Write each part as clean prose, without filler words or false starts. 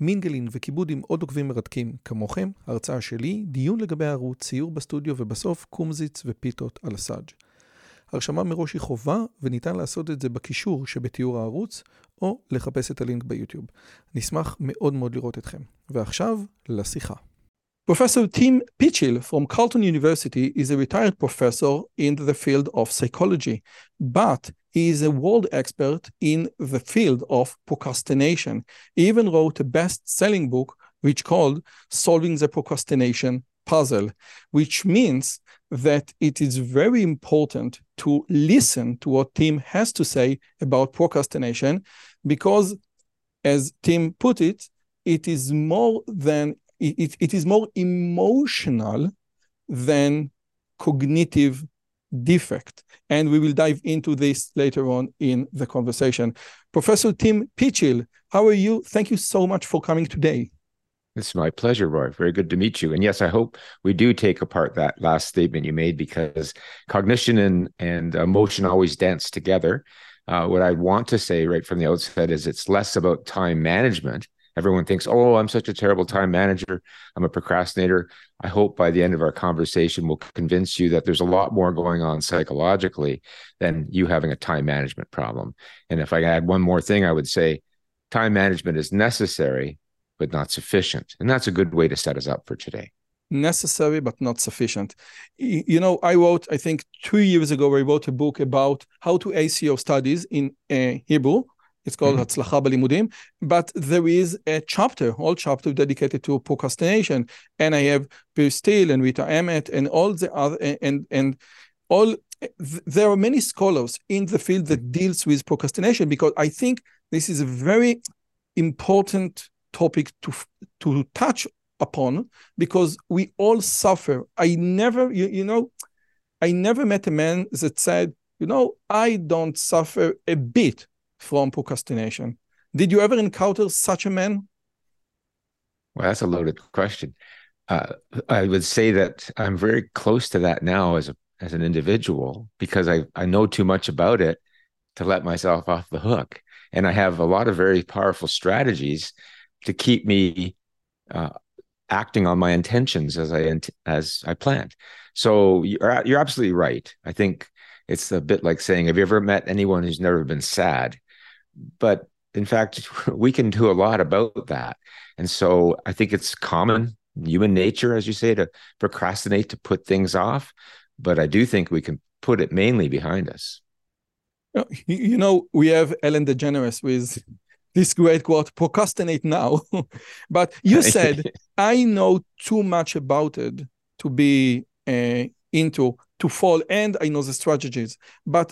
מינגלין וכיבוד עם עוד עוקבים מרתקים כמוכם, הרצאה שלי, דיון לגבי הערוץ, ציור בסטודיו ובסוף קומזיץ ופיתות על הסאג'. הרשמה מראש היא חובה וניתן לעשות את זה בקישור שבתיאור הערוץ או לחפש את הלינק ביוטיוב. נשמח מאוד מאוד לראות אתכם. ועכשיו לשיחה. Professor Tim Pychyl from Carleton University is a retired professor in the field of psychology, but he is a world expert in the field of procrastination. He even wrote a best-selling book which called Solving the Procrastination Puzzle, which means that it is very important to listen to what Tim has to say about procrastination because, as Tim put it, it is more emotional than cognitive defect. And we will dive into this later on in the conversation. Professor Tim Pychyl, how are you? Thank you so much for coming today. It's my pleasure, Roy. Very good to meet you. And yes, I hope we do take apart that last statement you made because cognition and emotion always dance together. What I want to say right from the outset is it's less about time management. Everyone thinks, oh, I'm such a terrible time manager. I'm a procrastinator. I hope by the end of our conversation, we'll convince you that there's a lot more going on psychologically than you having a time management problem. And if I add one more thing, I would say time management is necessary, but not sufficient. And that's a good way to set us up for today. Necessary, but not sufficient. You know, I wrote, I think 2 years ago, I wrote a book about how to ace your studies in Hebrew. It's called Hatzlacha Balimudim, but there is a chapter, whole chapter dedicated to procrastination, and I have Per Steele and Rita Emmett and all the other and all. There are many scholars in the field that deals with procrastination because I think this is a very important topic to touch upon because we all suffer. I never met a man that said, you know, I don't suffer a bit from procrastination. Did you ever encounter such a man? Well, that's a loaded question. I would say that I'm very close to that now as an individual because I know too much about it to let myself off the hook. And I have a lot of very powerful strategies to keep me acting on my intentions as I planned. So you're absolutely right. I think it's a bit like saying, have you ever met anyone who's never been sad? But in fact, we can do a lot about that. And so I think it's common human nature, as you say, to procrastinate, to put things off. But I do think we can put it mainly behind us. You know, we have Ellen DeGeneres with this great quote, procrastinate now. But you said, I know too much about it to be into, to fall, and I know the strategies. But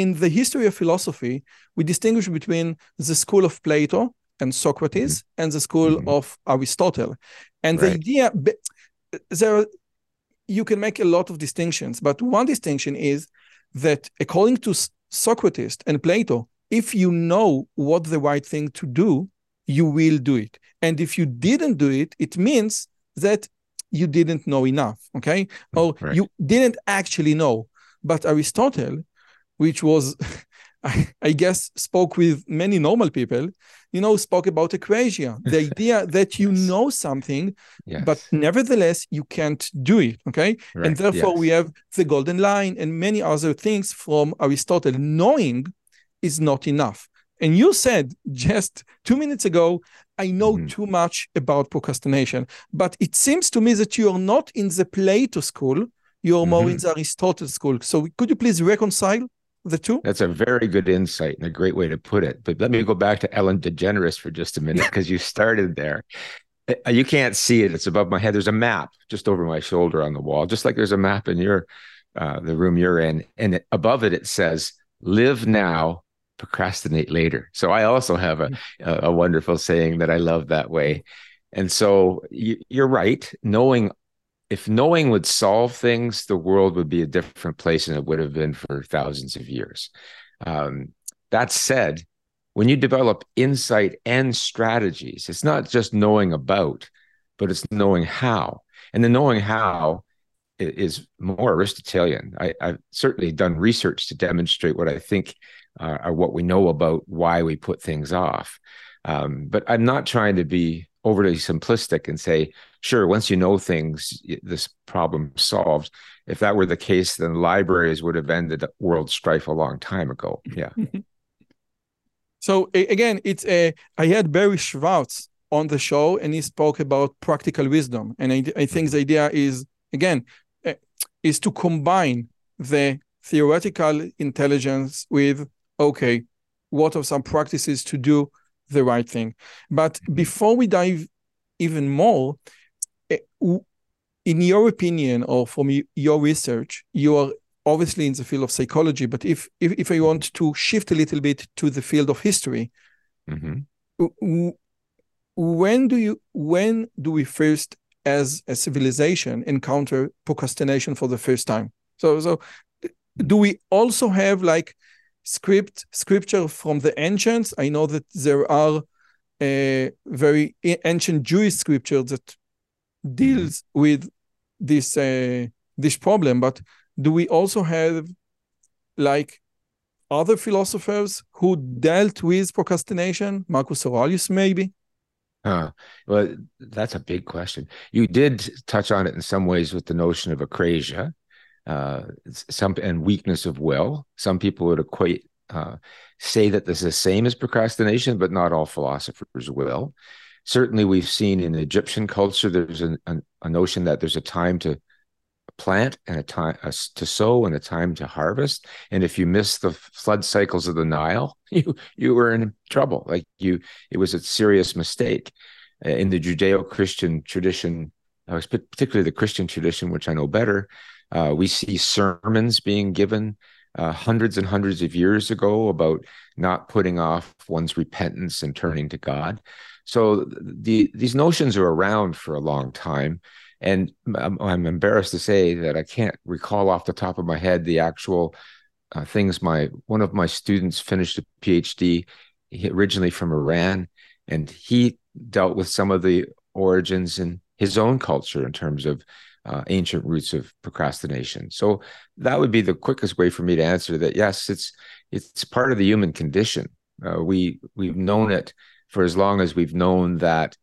in the history of philosophy, we distinguish between the school of Plato and Socrates and the school of Aristotle. And the idea, you can make a lot of distinctions, but one distinction is that according to Socrates and Plato, if you know what the right thing to do, you will do it. And if you didn't do it, it means that you didn't know enough, okay? Or you didn't actually know. But Aristotle, which was, I guess, spoke with many normal people, you know, spoke about acrasia, the idea that you know something, but nevertheless, you can't do it, okay? Right. And therefore, we have the golden line and many other things from Aristotle. Knowing is not enough. And you said just 2 minutes ago, I know too much about procrastination, but it seems to me that you're not in the Plato school, you're more in the Aristotle school. So could you please reconcile the two? That's a very good insight and a great way to put it. But let me go back to Ellen DeGeneres for just a minute because you started there. You can't see it. It's above my head. There's a map just over my shoulder on the wall, just like there's a map in your the room you're in. And above it, it says, live now, procrastinate later. So I also have a wonderful saying that I love that way. And so you're right. Knowing if knowing would solve things, the world would be a different place than it would have been for thousands of years. That said, when you develop insight and strategies, it's not just knowing about, but it's knowing how. And the knowing how is more Aristotelian. I've certainly done research to demonstrate what I think are what we know about why we put things off. But I'm not trying to be overly simplistic and say, sure, once you know things, this problem solved. If that were the case, then libraries would have ended world strife a long time ago. Yeah. So again, I had Barry Schwartz on the show, and he spoke about practical wisdom. And I think the idea is, again, is to combine the theoretical intelligence with, okay, what are some practices to do the right thing? But before we dive even more, in your opinion, or from your research, you are obviously in the field of psychology, but if I want to shift a little bit to the field of history, when do we first, as a civilization, encounter procrastination for the first time? So do we also have like scripture from the ancients? I know that there are very ancient Jewish scripture that deals with this problem, but do we also have like other philosophers who dealt with procrastination? Marcus Aurelius, maybe? Well, that's a big question. You did touch on it in some ways with the notion of acrasia, and weakness of will. Some people would equate, say that this is the same as procrastination, but not all philosophers will. Certainly, we've seen in Egyptian culture, there's a notion that there's a time to plant and a time to sow and a time to harvest, and if you miss the flood cycles of the Nile, you were in trouble. It was a serious mistake. In the Judeo-Christian tradition, particularly the Christian tradition, which I know better, we see sermons being given hundreds and hundreds of years ago about not putting off one's repentance and turning to God. So these notions are around for a long time. And I'm embarrassed to say that I can't recall off the top of my head the actual things. One of my students finished a PhD, originally from Iran, and he dealt with some of the origins in his own culture in terms of ancient roots of procrastination. So that would be the quickest way for me to answer that. Yes, it's part of the human condition. We've known it for as long as we've known that.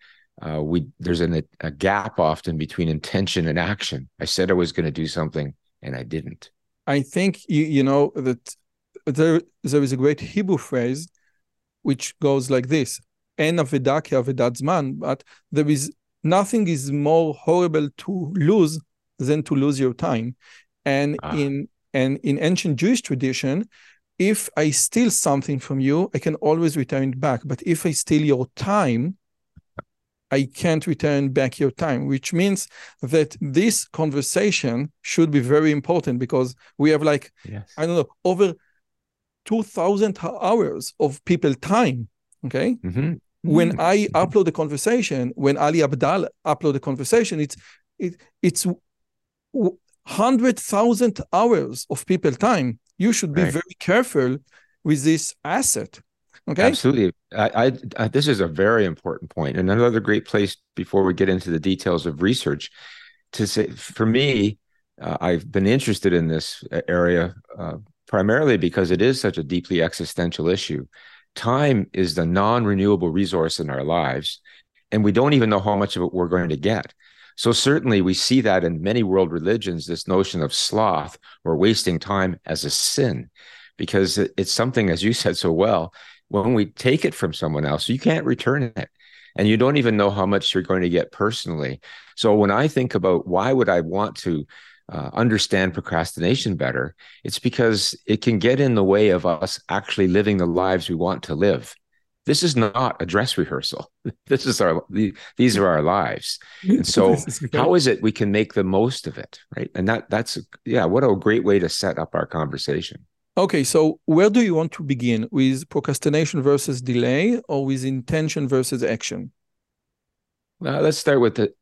There's a gap often between intention and action. I said I was going to do something, and I didn't. I think you know that there is a great Hebrew phrase which goes like this: "En aveda ki avedat zman." But there is nothing is more horrible to lose than to lose your time. And in ancient Jewish tradition, if I steal something from you, I can always return it back. But if I steal your time, I can't return back your time, which means that this conversation should be very important, because we have like, yes, I don't know, over 2,000 hours of people time, okay? Mm-hmm. When I upload a conversation, when Ali Abdal upload a conversation, it's 100,000 hours of people time. You should be very careful with this asset. Okay. Absolutely. I this is a very important point, and another great place before we get into the details of research to say, for me, I've been interested in this area primarily because it is such a deeply existential issue. Time is the non-renewable resource in our lives, and we don't even know how much of it we're going to get. So certainly we see that in many world religions, this notion of sloth or wasting time as a sin, because it's something, as you said so well, when we take it from someone else, you can't return it. And you don't even know how much you're going to get personally. So when I think about why would I want to understand procrastination better, it's because it can get in the way of us actually living the lives we want to live. This is not a dress rehearsal. These are our lives. And so how is it we can make the most of it, right? And that's, yeah, what a great way to set up our conversation. Okay, so where do you want to begin? With procrastination versus delay, or with intention versus action? Let's start with the,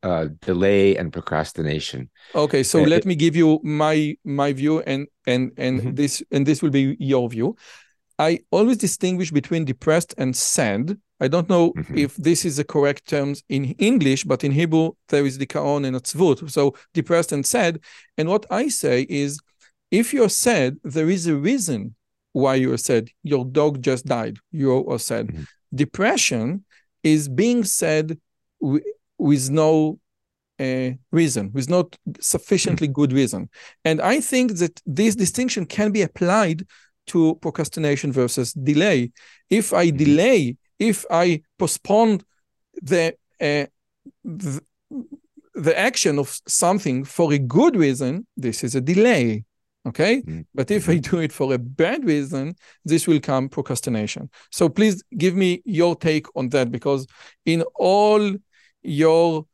delay and procrastination. Okay, so let me give you my view, and this will be your view. I always distinguish between depressed and sad. I don't know if this is the correct terms in English, but in Hebrew there is dikaon and atzvut. So depressed and sad. And what I say is, if you're sad, there is a reason why you're sad. Your dog just died. You are sad. Depression is being sad with no reason, with not sufficiently good reason. And I think that this distinction can be applied to procrastination versus delay. If I delay, if I postpone the action of something for a good reason, this is a delay. Okay, but if I do it for a bad reason, this will come procrastination. So please give me your take on that, because in all your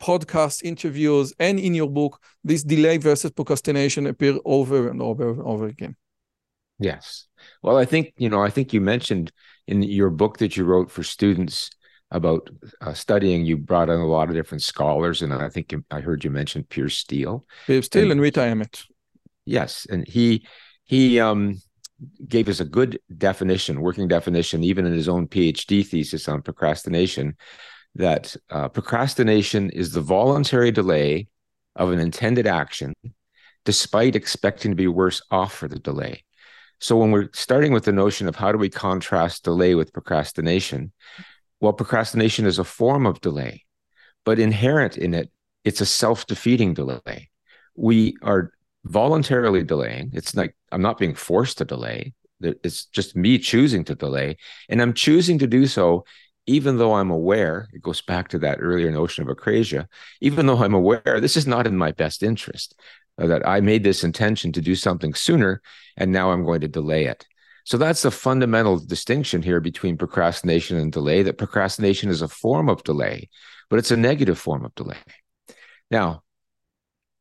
podcast interviews and in your book, this delay versus procrastination appear over and over and over again. Yes. Well, I think, I think you mentioned in your book that you wrote for students about studying, you brought in a lot of different scholars. And I think I heard you mention Per Steele. Per Steele and Rita Emmett. Yes, and he gave us a good definition, working definition, even in his own PhD thesis on procrastination, that procrastination is the voluntary delay of an intended action despite expecting to be worse off for the delay. So when we're starting with the notion of how do we contrast delay with procrastination, well, procrastination is a form of delay, but inherent in it, it's a self-defeating delay. We are voluntarily delaying. It's like I'm not being forced to delay. It's just me choosing to delay. And I'm choosing to do so even though I'm aware, it goes back to that earlier notion of acrasia, even though I'm aware this is not in my best interest, that I made this intention to do something sooner, and now I'm going to delay it. So that's the fundamental distinction here between procrastination and delay, that procrastination is a form of delay, but it's a negative form of delay. Now,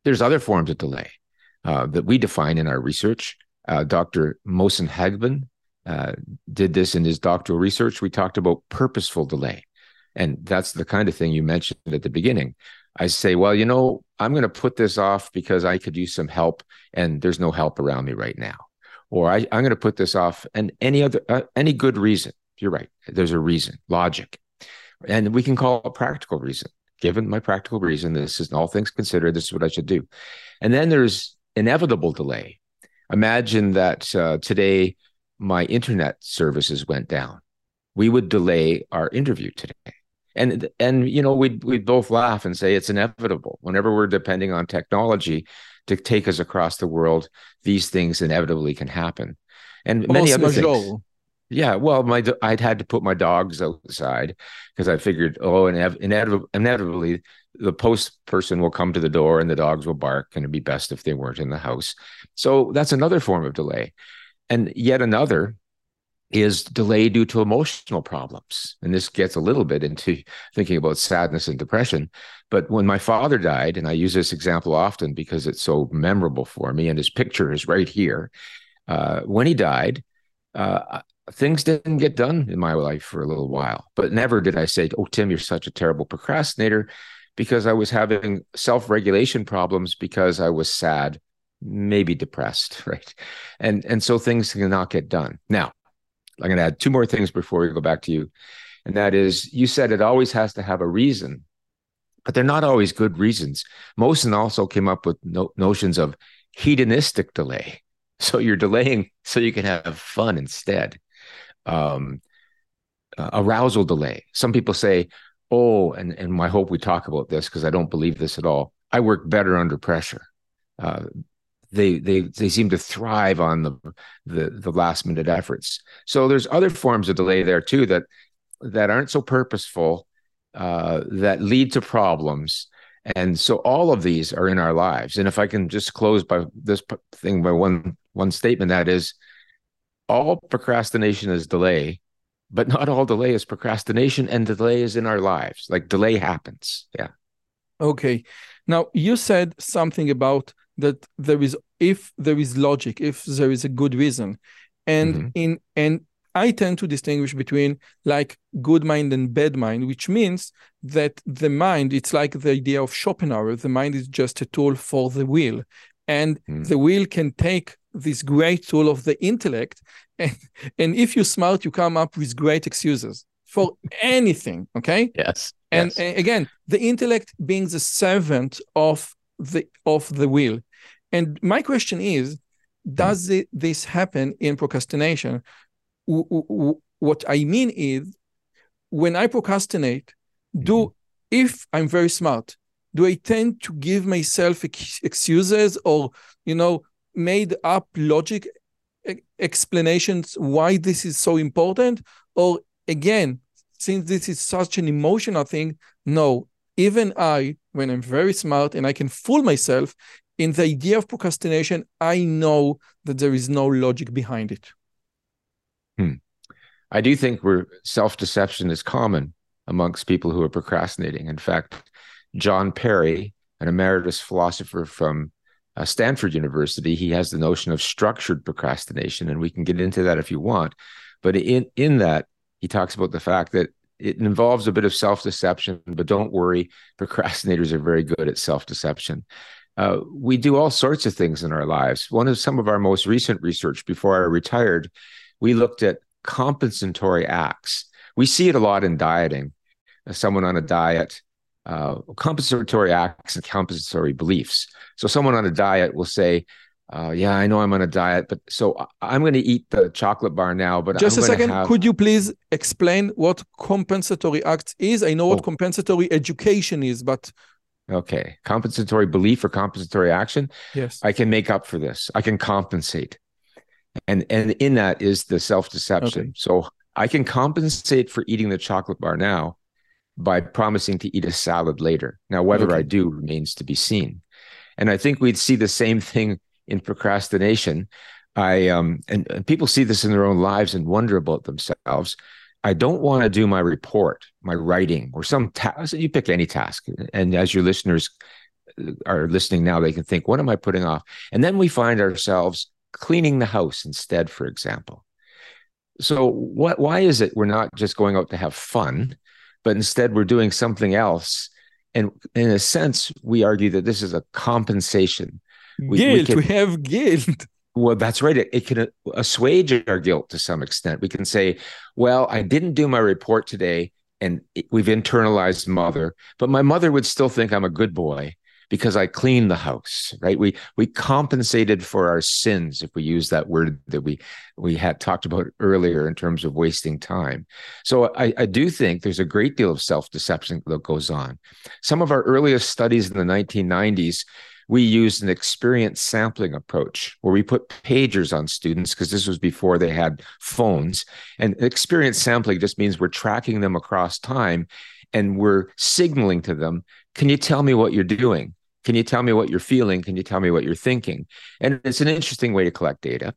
there's other forms of delay that we define in our research. Dr. Mohsen Haghbin did this in his doctoral research. We talked about purposeful delay. And that's the kind of thing you mentioned at the beginning. I say, well, I'm going to put this off because I could use some help and there's no help around me right now. Or I'm going to put this off, and any good reason. You're right. There's a reason, logic. And we can call it a practical reason. Given my practical reason, this is all things considered, this is what I should do. And then there's inevitable delay. Imagine that today my internet services went down. We would delay our interview today, and we'd both laugh and say it's inevitable. Whenever we're depending on technology to take us across the world, these things inevitably can happen, and many other things. Yeah, well, I'd had to put my dogs outside because I figured, inevitably the post person will come to the door and the dogs will bark, and it'd be best if they weren't in the house. So that's another form of delay. And yet another is delay due to emotional problems. And this gets a little bit into thinking about sadness and depression. But when my father died, and I use this example often because it's so memorable for me, and his picture is right here. When he died, things didn't get done in my life for a little while, but never did I say, oh, Tim, you're such a terrible procrastinator, because I was having self-regulation problems because I was sad, maybe depressed, right? And so things cannot get done. Now, I'm going to add two more things before we go back to you. And that is, you said it always has to have a reason, but they're not always good reasons. Mohsen also came up with notions of hedonistic delay. So you're delaying so you can have fun instead. Arousal delay. Some people say, oh, and I hope we talk about this because I don't believe this at all. I work better under pressure. They seem to thrive on the last minute efforts. So there's other forms of delay there too that aren't so purposeful, that lead to problems. And so all of these are in our lives. And if I can just close by this thing by one statement, that is, all procrastination is delay, but not all delay is procrastination, and delay is in our lives. Like delay happens. Yeah. Okay. Now, you said something about that if there is logic, if there is a good reason, and I tend to distinguish between like good mind and bad mind, which means that the mind, it's like the idea of Schopenhauer, the mind is just a tool for the will. And the will can take this great tool of the intellect. And if you're smart, you come up with great excuses for anything, okay? Yes. And again, the intellect being the servant of the will. And my question is, does this happen in procrastination? What I mean is, when I procrastinate, if I'm very smart, do I tend to give myself excuses or, made up logic explanations why this is so important? Or again, since this is such an emotional thing, no, even I, when I'm very smart and I can fool myself, in the idea of procrastination, I know that there is no logic behind it. I do think self-deception is common amongst people who are procrastinating. In fact, John Perry, an emeritus philosopher from Stanford University, he has the notion of structured procrastination, and we can get into that if you want. But in that, he talks about the fact that it involves a bit of self-deception, but don't worry, procrastinators are very good at self-deception. We do all sorts of things in our lives. Some of our most recent research before I retired, we looked at compensatory acts. We see it a lot in dieting. Someone on a diet, compensatory acts and compensatory beliefs. So someone on a diet will say, yeah, I know I'm on a diet, but so I'm going to eat the chocolate bar now. But just a second, could you please explain what compensatory acts is? I know what compensatory education is, but... Okay. Compensatory belief or compensatory action. Yes. I can make up for this. I can compensate. And in that is the self-deception. Okay. So I can compensate for eating the chocolate bar now by promising to eat a salad later. Now, whether I do remains to be seen. And I think we'd see the same thing in procrastination. And people see this in their own lives and wonder about themselves. I don't want to do my report, my writing, or some task. You pick any task. And as your listeners are listening now, they can think, what am I putting off? And then we find ourselves cleaning the house instead, for example. So why is it we're not just going out to have fun, but instead we're doing something else? And in a sense, we argue that this is a compensation. We have guilt. Well, that's right. It can assuage our guilt to some extent. We can say, well, I didn't do my report today, and we've internalized mother, but my mother would still think I'm a good boy because I cleaned the house, right? We compensated for our sins, if we use that word that we had talked about earlier in terms of wasting time. So I do think there's a great deal of self-deception that goes on. Some of our earliest studies in the 1990s, we used an experience sampling approach where we put pagers on students, because this was before they had phones. And experience sampling just means we're tracking them across time and we're signaling to them, can you tell me what you're doing? Can you tell me what you're feeling? Can you tell me what you're thinking? And it's an interesting way to collect data.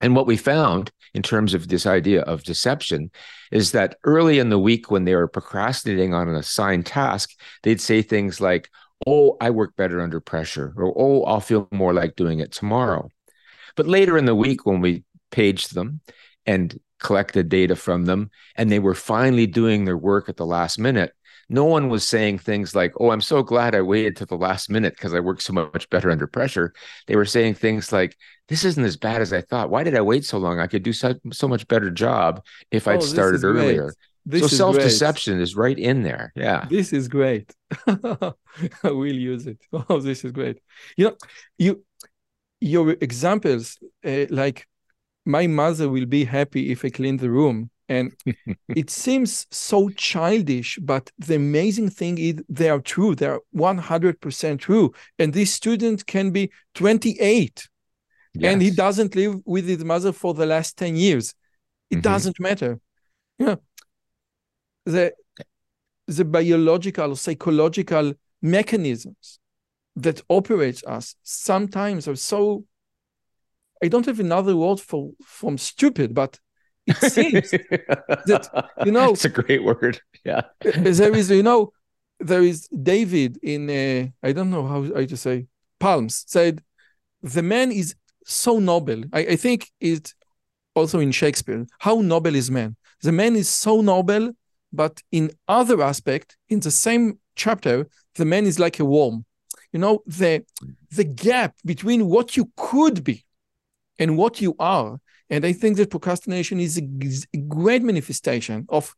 And what we found in terms of this idea of deception is that early in the week when they were procrastinating on an assigned task, they'd say things like, oh, I work better under pressure, or oh, I'll feel more like doing it tomorrow. But later in the week when we paged them and collected data from them, and they were finally doing their work at the last minute, no one was saying things like, oh, I'm so glad I waited to the last minute because I work so much better under pressure. They were saying things like, this isn't as bad as I thought. Why did I wait so long? I could do so much better job if I'd started earlier. Great. So self-deception is right in there. Yeah. This is great. I will use it. Oh, this is great. Your examples, like my mother will be happy if I clean the room. And it seems so childish, but the amazing thing is they are true. They are 100% true. And this student can be 28. Yes. And he doesn't live with his mother for the last 10 years. It doesn't matter. Yeah. The biological or psychological mechanisms that operate us sometimes are so, I don't have another word from stupid, but it seems that, it's a great word. Yeah. There is David in, I don't know how I just say, Palms said, the man is so noble. I think it's also in Shakespeare, how noble is man. The man is so noble, but in other aspect, in the same chapter, the man is like a worm. You know, the gap between what you could be and what you are. And I think that procrastination is a great manifestation of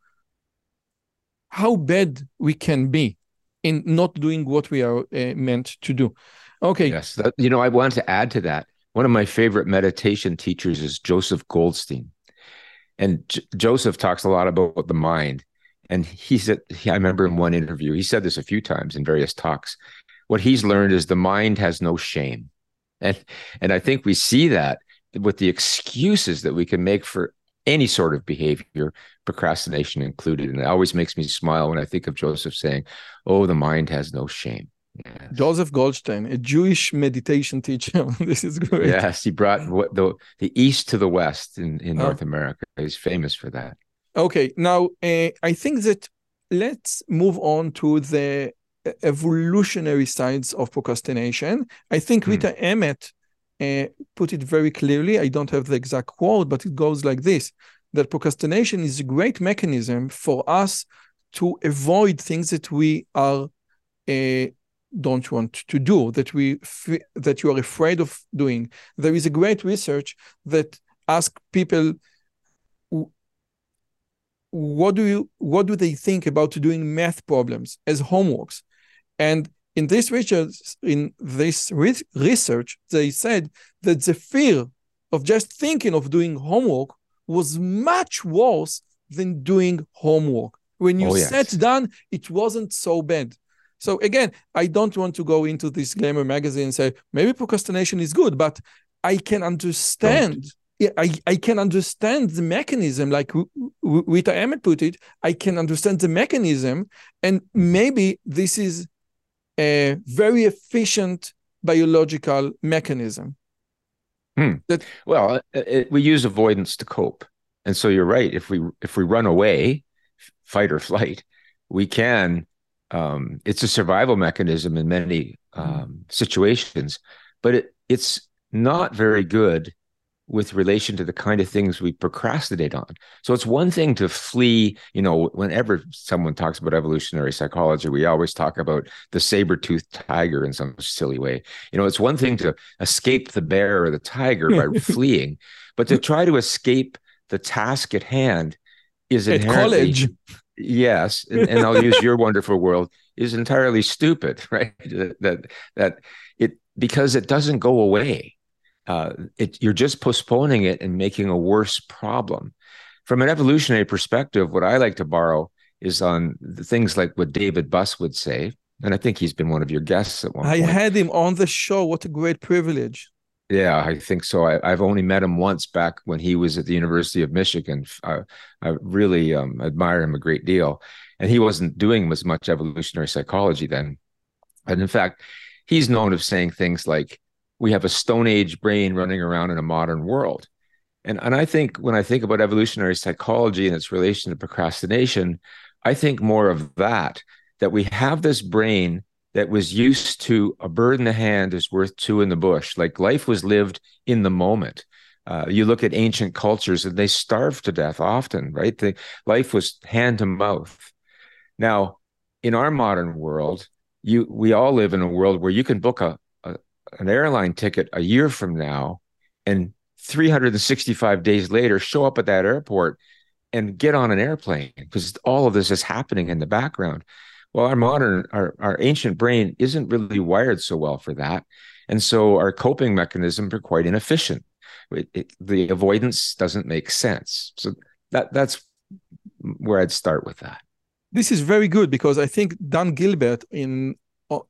how bad we can be in not doing what we are meant to do. Okay. Yes. That, you know, I want to add to that. One of my favorite meditation teachers is Joseph Goldstein. And Joseph talks a lot about the mind. And he said, I remember in one interview, he said this a few times in various talks, what he's learned is the mind has no shame. And I think we see that with the excuses that we can make for any sort of behavior, procrastination included. And it always makes me smile when I think of Joseph saying, oh, the mind has no shame. Yes. Joseph Goldstein, a Jewish meditation teacher. This is great. Yes, he brought the East to the West in North America. He's famous for that. Okay, now I think that let's move on to the evolutionary sides of procrastination. I think Rita Emmett put it very clearly. I don't have the exact quote, but it goes like this, that procrastination is a great mechanism for us to avoid things that we are don't want to do, that you are afraid of doing. There is a great research that asks people, what do they think about doing math problems as homeworks? And in this research, they said that the fear of just thinking of doing homework was much worse than doing homework. When you sat down, it wasn't so bad. So again, I don't want to go into this Glamour magazine and say, maybe procrastination is good, but I can understand. I can understand the mechanism, like Rita Emmett put it, I can understand the mechanism, and maybe this is a very efficient biological mechanism. Well, we use avoidance to cope. And so you're right. If we run away, fight or flight, we can... it's a survival mechanism in many situations, but it's not very good with relation to the kind of things we procrastinate on. So it's one thing to flee, you know, whenever someone talks about evolutionary psychology, we always talk about the saber-toothed tiger in some silly way. You know, it's one thing to escape the bear or the tiger by fleeing, but to try to escape the task at hand is inherently... Yes, and I'll use your wonderful world, is entirely stupid, right? That it, because it doesn't go away. You're just postponing it and making a worse problem. From an evolutionary perspective, what I like to borrow is on the things like what David Buss would say, and I think he's been one of your guests at one point. I had him on the show. What a great privilege. Yeah, I think so. I've only met him once back when he was at the University of Michigan. I really admire him a great deal. And he wasn't doing as much evolutionary psychology then. And in fact, he's known of saying things like, we have a Stone Age brain running around in a modern world. And I think when I think about evolutionary psychology and its relation to procrastination, I think more of that we have this brain that was used to a bird in the hand is worth two in the bush. Like life was lived in the moment. You look at ancient cultures and they starved to death often, right? Life was hand to mouth. Now, in our modern world, we all live in a world where you can book an airline ticket a year from now and 365 days later show up at that airport and get on an airplane because all of this is happening in the background. Well, our ancient brain isn't really wired so well for that. And so our coping mechanisms are quite inefficient. The avoidance doesn't make sense. So that's where I'd start with that. This is very good because I think Dan Gilbert in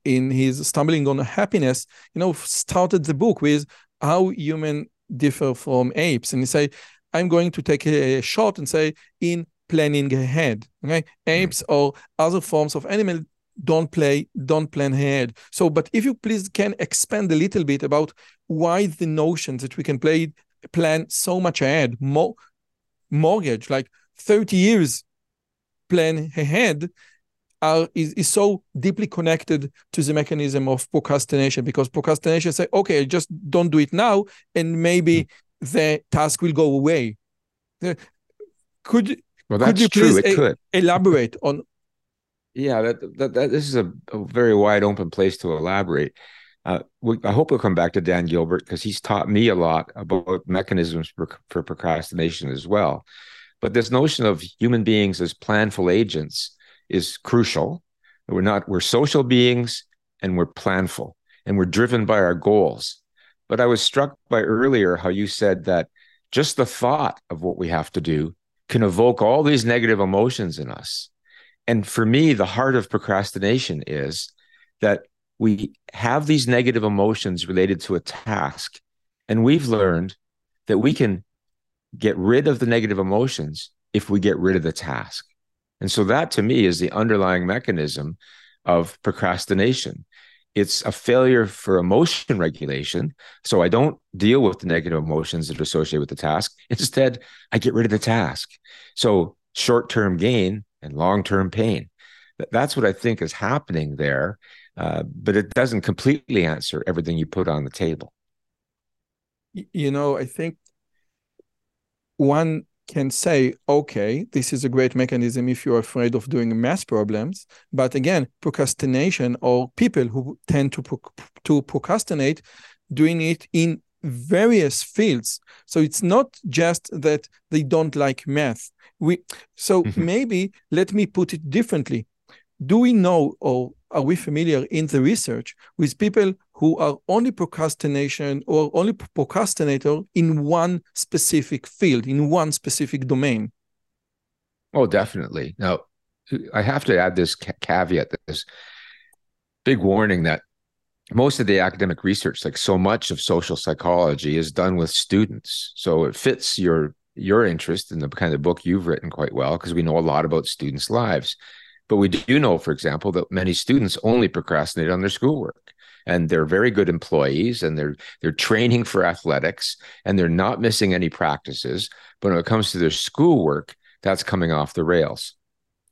his Stumbling on Happiness, you know, started the book with how humans differ from apes. And he say, I'm going to take a shot and say in planning ahead. Okay, apes or other forms of animal don't plan ahead. So, but if you please can expand a little bit about why the notion that we can plan so much ahead, mortgage like 30 years plan ahead, is so deeply connected to the mechanism of procrastination, because procrastination say, okay, I just don't do it now, and maybe the task will go away. Could you please elaborate on? Yeah, this is a very wide open place to elaborate. I hope we'll come back to Dan Gilbert, because he's taught me a lot about mechanisms for procrastination as well. But this notion of human beings as planful agents is crucial. We're social beings, and we're planful, and we're driven by our goals. But I was struck by earlier how you said that just the thought of what we have to do can evoke all these negative emotions in us. And for me, the heart of procrastination is that we have these negative emotions related to a task, and we've learned that we can get rid of the negative emotions if we get rid of the task. And so that, to me, is the underlying mechanism of procrastination. It's a failure for emotion regulation. So I don't deal with the negative emotions that are associated with the task. Instead, I get rid of the task. So short-term gain and long-term pain. That's what I think is happening there. But it doesn't completely answer everything you put on the table. You know, I think one can say, okay, this is a great mechanism if you're afraid of doing math problems. But again, procrastination, or people who tend to procrastinate, doing it in various fields. So it's not just that they don't like math. Maybe let me put it differently. Do we know, or are we familiar in the research, with people who are only procrastinator in one specific field, in one specific domain? Oh, definitely. Now, I have to add this caveat, this big warning that most of the academic research, like so much of social psychology, is done with students. So it fits your interest in the kind of book you've written quite well, because we know a lot about students' lives. But we do know, for example, that many students only procrastinate on their schoolwork, and they're very good employees, and they're training for athletics, and they're not missing any practices. But when it comes to their schoolwork, that's coming off the rails.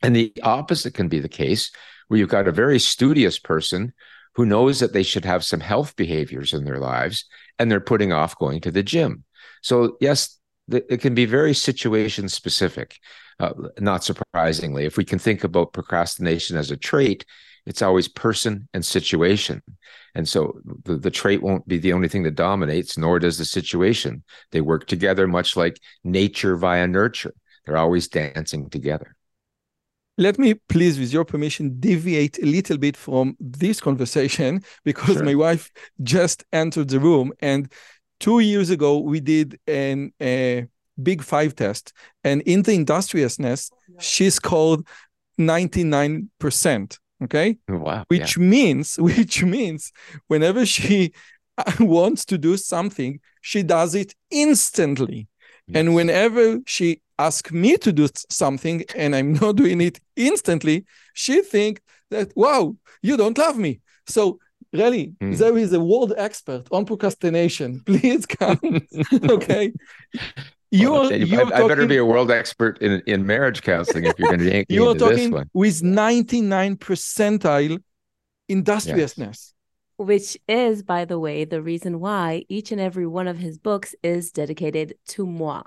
And the opposite can be the case, where you've got a very studious person who knows that they should have some health behaviors in their lives, and they're putting off going to the gym. So yes, it can be very situation specific. Not surprisingly, if we can think about procrastination as a trait, it's always person and situation. And so the trait won't be the only thing that dominates, nor does the situation. They work together, much like nature via nurture. They're always dancing together. Let me please, with your permission, deviate a little bit from this conversation, because sure. My wife just entered the room. And 2 years ago, we did a Big Five test, and in the industriousness, she scored 99%. Okay, wow, which means whenever she wants to do something, she does it instantly. Yes. And whenever she asks me to do something and I'm not doing it instantly, she thinks that, wow, you don't love me. So really, there is a world expert on procrastination. Please come. Okay. I better be a world expert in marriage counseling if you're going to yank me into this one. With 99 percentile industriousness. Yes. Which is, by the way, the reason why each and every one of his books is dedicated to moi.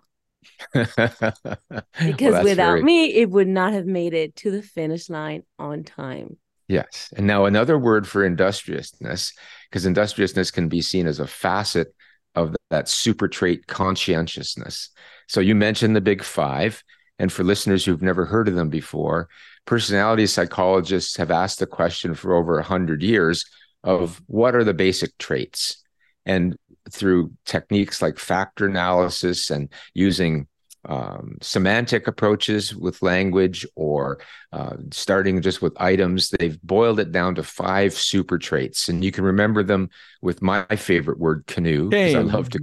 Because without me, it would not have made it to the finish line on time. Yes. And now another word for industriousness, because industriousness can be seen as a facet of that super trait, conscientiousness. So you mentioned the Big Five, and for listeners who've never heard of them before, personality psychologists have asked the question for over 100 years of what are the basic traits? And through techniques like factor analysis and using semantic approaches with language, or starting just with items, they've boiled it down to 5 super traits. And you can remember them with my favorite word, canoe, because I love to,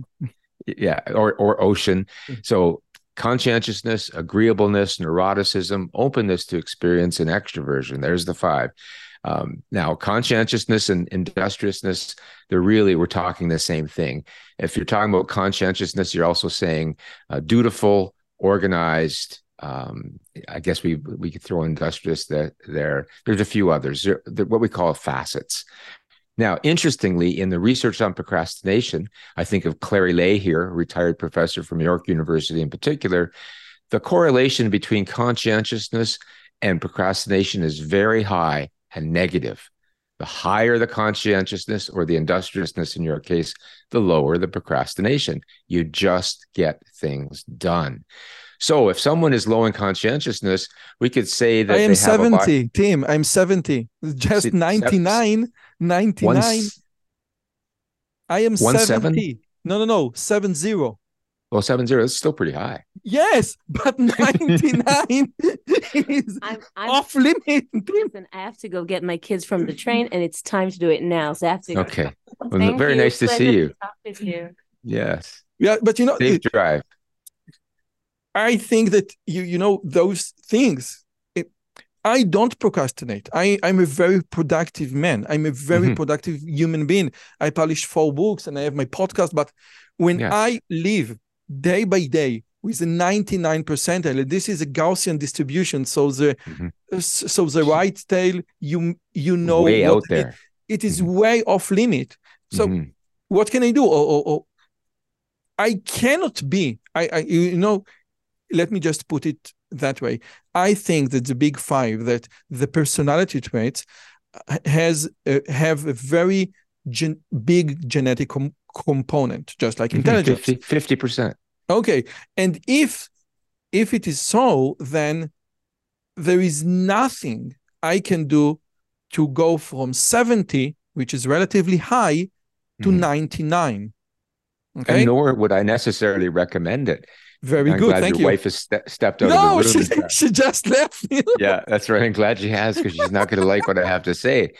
or ocean. So conscientiousness, agreeableness, neuroticism, openness to experience, and extroversion. There's the 5. Now, conscientiousness and industriousness, we're talking the same thing. If you're talking about conscientiousness, you're also saying dutiful, organized. I guess we could throw industrious there. There's a few others. They're what we call facets. Now, interestingly, in the research on procrastination, I think of Clary Lay here, a retired professor from York University in particular, the correlation between conscientiousness and procrastination is very high and negative. The higher the conscientiousness or the industriousness in your case, the lower the procrastination. You just get things done. So if someone is low in conscientiousness, we could say that I am 70, Tim. I'm 70. Just 99. 99. I am 70. No. 70. Well, 70 is still pretty high. Yes, but 99 is off limit. Listen, I have to go get my kids from the train, and it's time to do it now. So I have to. Okay. Well, very nice to see you. Yes. Yeah, but you know, safe drive. I think that you know those things. I don't procrastinate. I'm a very productive man. I'm a very productive human being. I publish 4 books and I have my podcast. But when I live day by day with a 99 percentile, this is a Gaussian distribution. So the so the right tail, you know, way out there. It is way off limit. So what can I do? I cannot be. I you know. Let me just put it that way. I think that the big five, that the personality traits have a very big genetic component, just like intelligence. 50%. Okay. And if it is so, then there is nothing I can do to go from 70, which is relatively high, to 99. Okay? And nor would I necessarily recommend it. Very good, thank you. I'm glad your wife has stepped out of the room. No, she just left. Yeah, that's right. I'm glad she has, because she's not going to like what I have to say.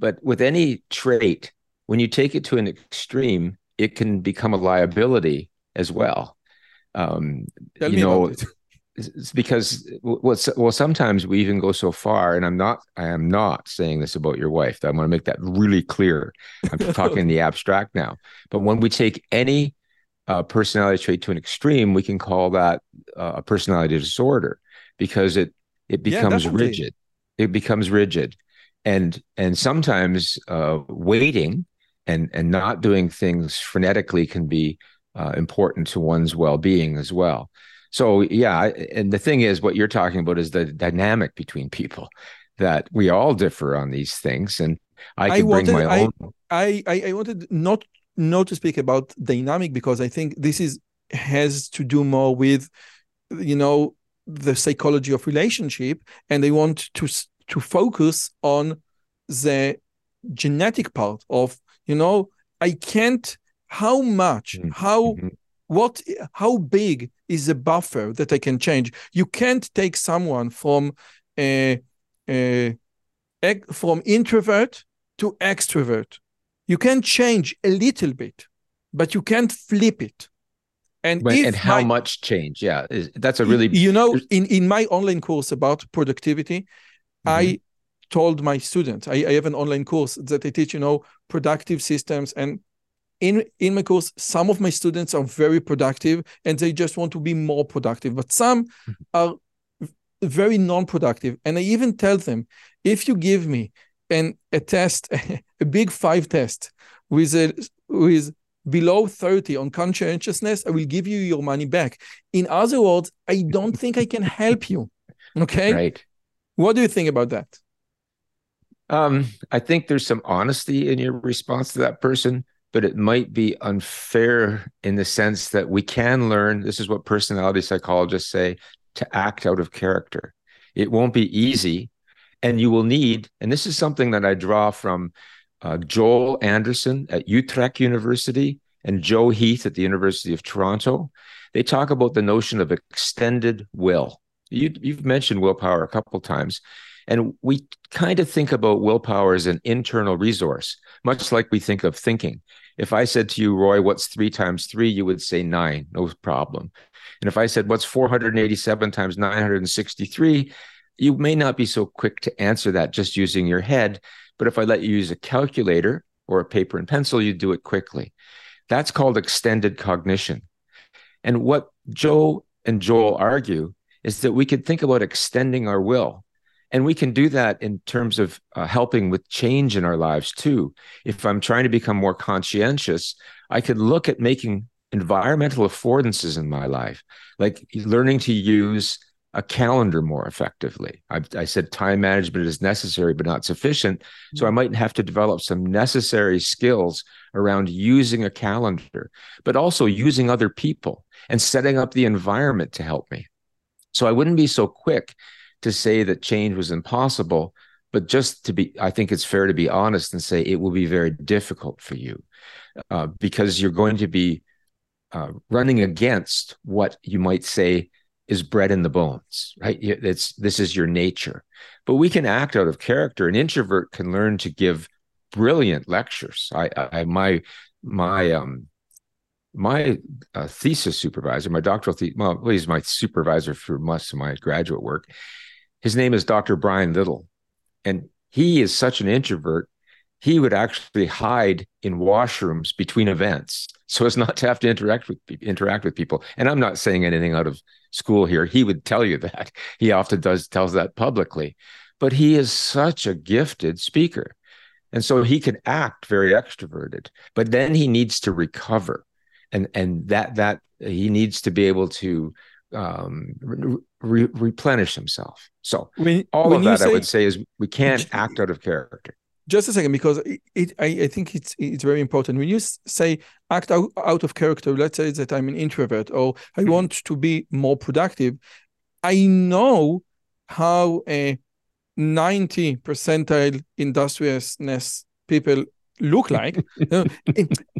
But with any trait, when you take it to an extreme, it can become a liability as well. It's because sometimes we even go so far, and I am not saying this about your wife. I want to make that really clear. I'm talking in the abstract now. But when we take any personality trait to an extreme, we can call that a personality disorder, because it becomes rigid. It becomes rigid, and sometimes waiting and not doing things frenetically can be important to one's well-being as well. So and the thing is, what you're talking about is the dynamic between people, that we all differ on these things, and I can bring my own. I wanted not to speak about dynamic, because I think this has to do more with, the psychology of relationship, and they want to focus on the genetic part of, how big is the buffer that I can change? You can't take someone from introvert to extrovert. You can change a little bit, but you can't flip it. And how much change? Yeah, that's a really... in my online course about productivity, I told my students, I have an online course that I teach, productive systems. And in my course, some of my students are very productive and they just want to be more productive. But some are very non-productive. And I even tell them, if you give me a test, a big 5 test with below 30 on conscientiousness, I will give you your money back. In other words, I don't think I can help you. Okay? Right. What do you think about that? I think there's some honesty in your response to that person, but it might be unfair in the sense that we can learn, this is what personality psychologists say, to act out of character. It won't be easy. And you will need, and this is something that I draw from Joel Anderson at Utrecht University and Joe Heath at the University of Toronto. They talk about the notion of extended will. You've mentioned willpower a couple times, and we kind of think about willpower as an internal resource, much like we think of thinking. If I said to you, Roy, what's 3 times 3? You would say 9, no problem. And if I said, what's 487 times 963? You may not be so quick to answer that just using your head, but if I let you use a calculator or a paper and pencil, you do it quickly. That's called extended cognition. And what Joe and Joel argue is that we could think about extending our will. And we can do that in terms of helping with change in our lives too. If I'm trying to become more conscientious, I could look at making environmental affordances in my life, like learning to use a calendar more effectively. I said time management is necessary, but not sufficient. So I might have to develop some necessary skills around using a calendar, but also using other people and setting up the environment to help me. So I wouldn't be so quick to say that change was impossible, but just to be, I think it's fair to be honest and say it will be very difficult for you because you're going to be running against what you might say is bred in the bones, right? This is your nature. But we can act out of character. An introvert can learn to give brilliant lectures. My thesis supervisor, my doctoral thesis, well, he's my supervisor for much of my graduate work. His name is Dr. Brian Little. And he is such an introvert, he would actually hide in washrooms between events so as not to have to interact with people. And I'm not saying anything out of school here. He would tell you that. He often tells that publicly. But he is such a gifted speaker. And so he can act very extroverted, but then he needs to recover. And that he needs to be able to replenish himself. So all of that, I would say, is we can't act out of character. Just a second, because I think it's very important. When you say act out of character, let's say that I'm an introvert or I want to be more productive, I know how a 90 percentile industriousness people look like.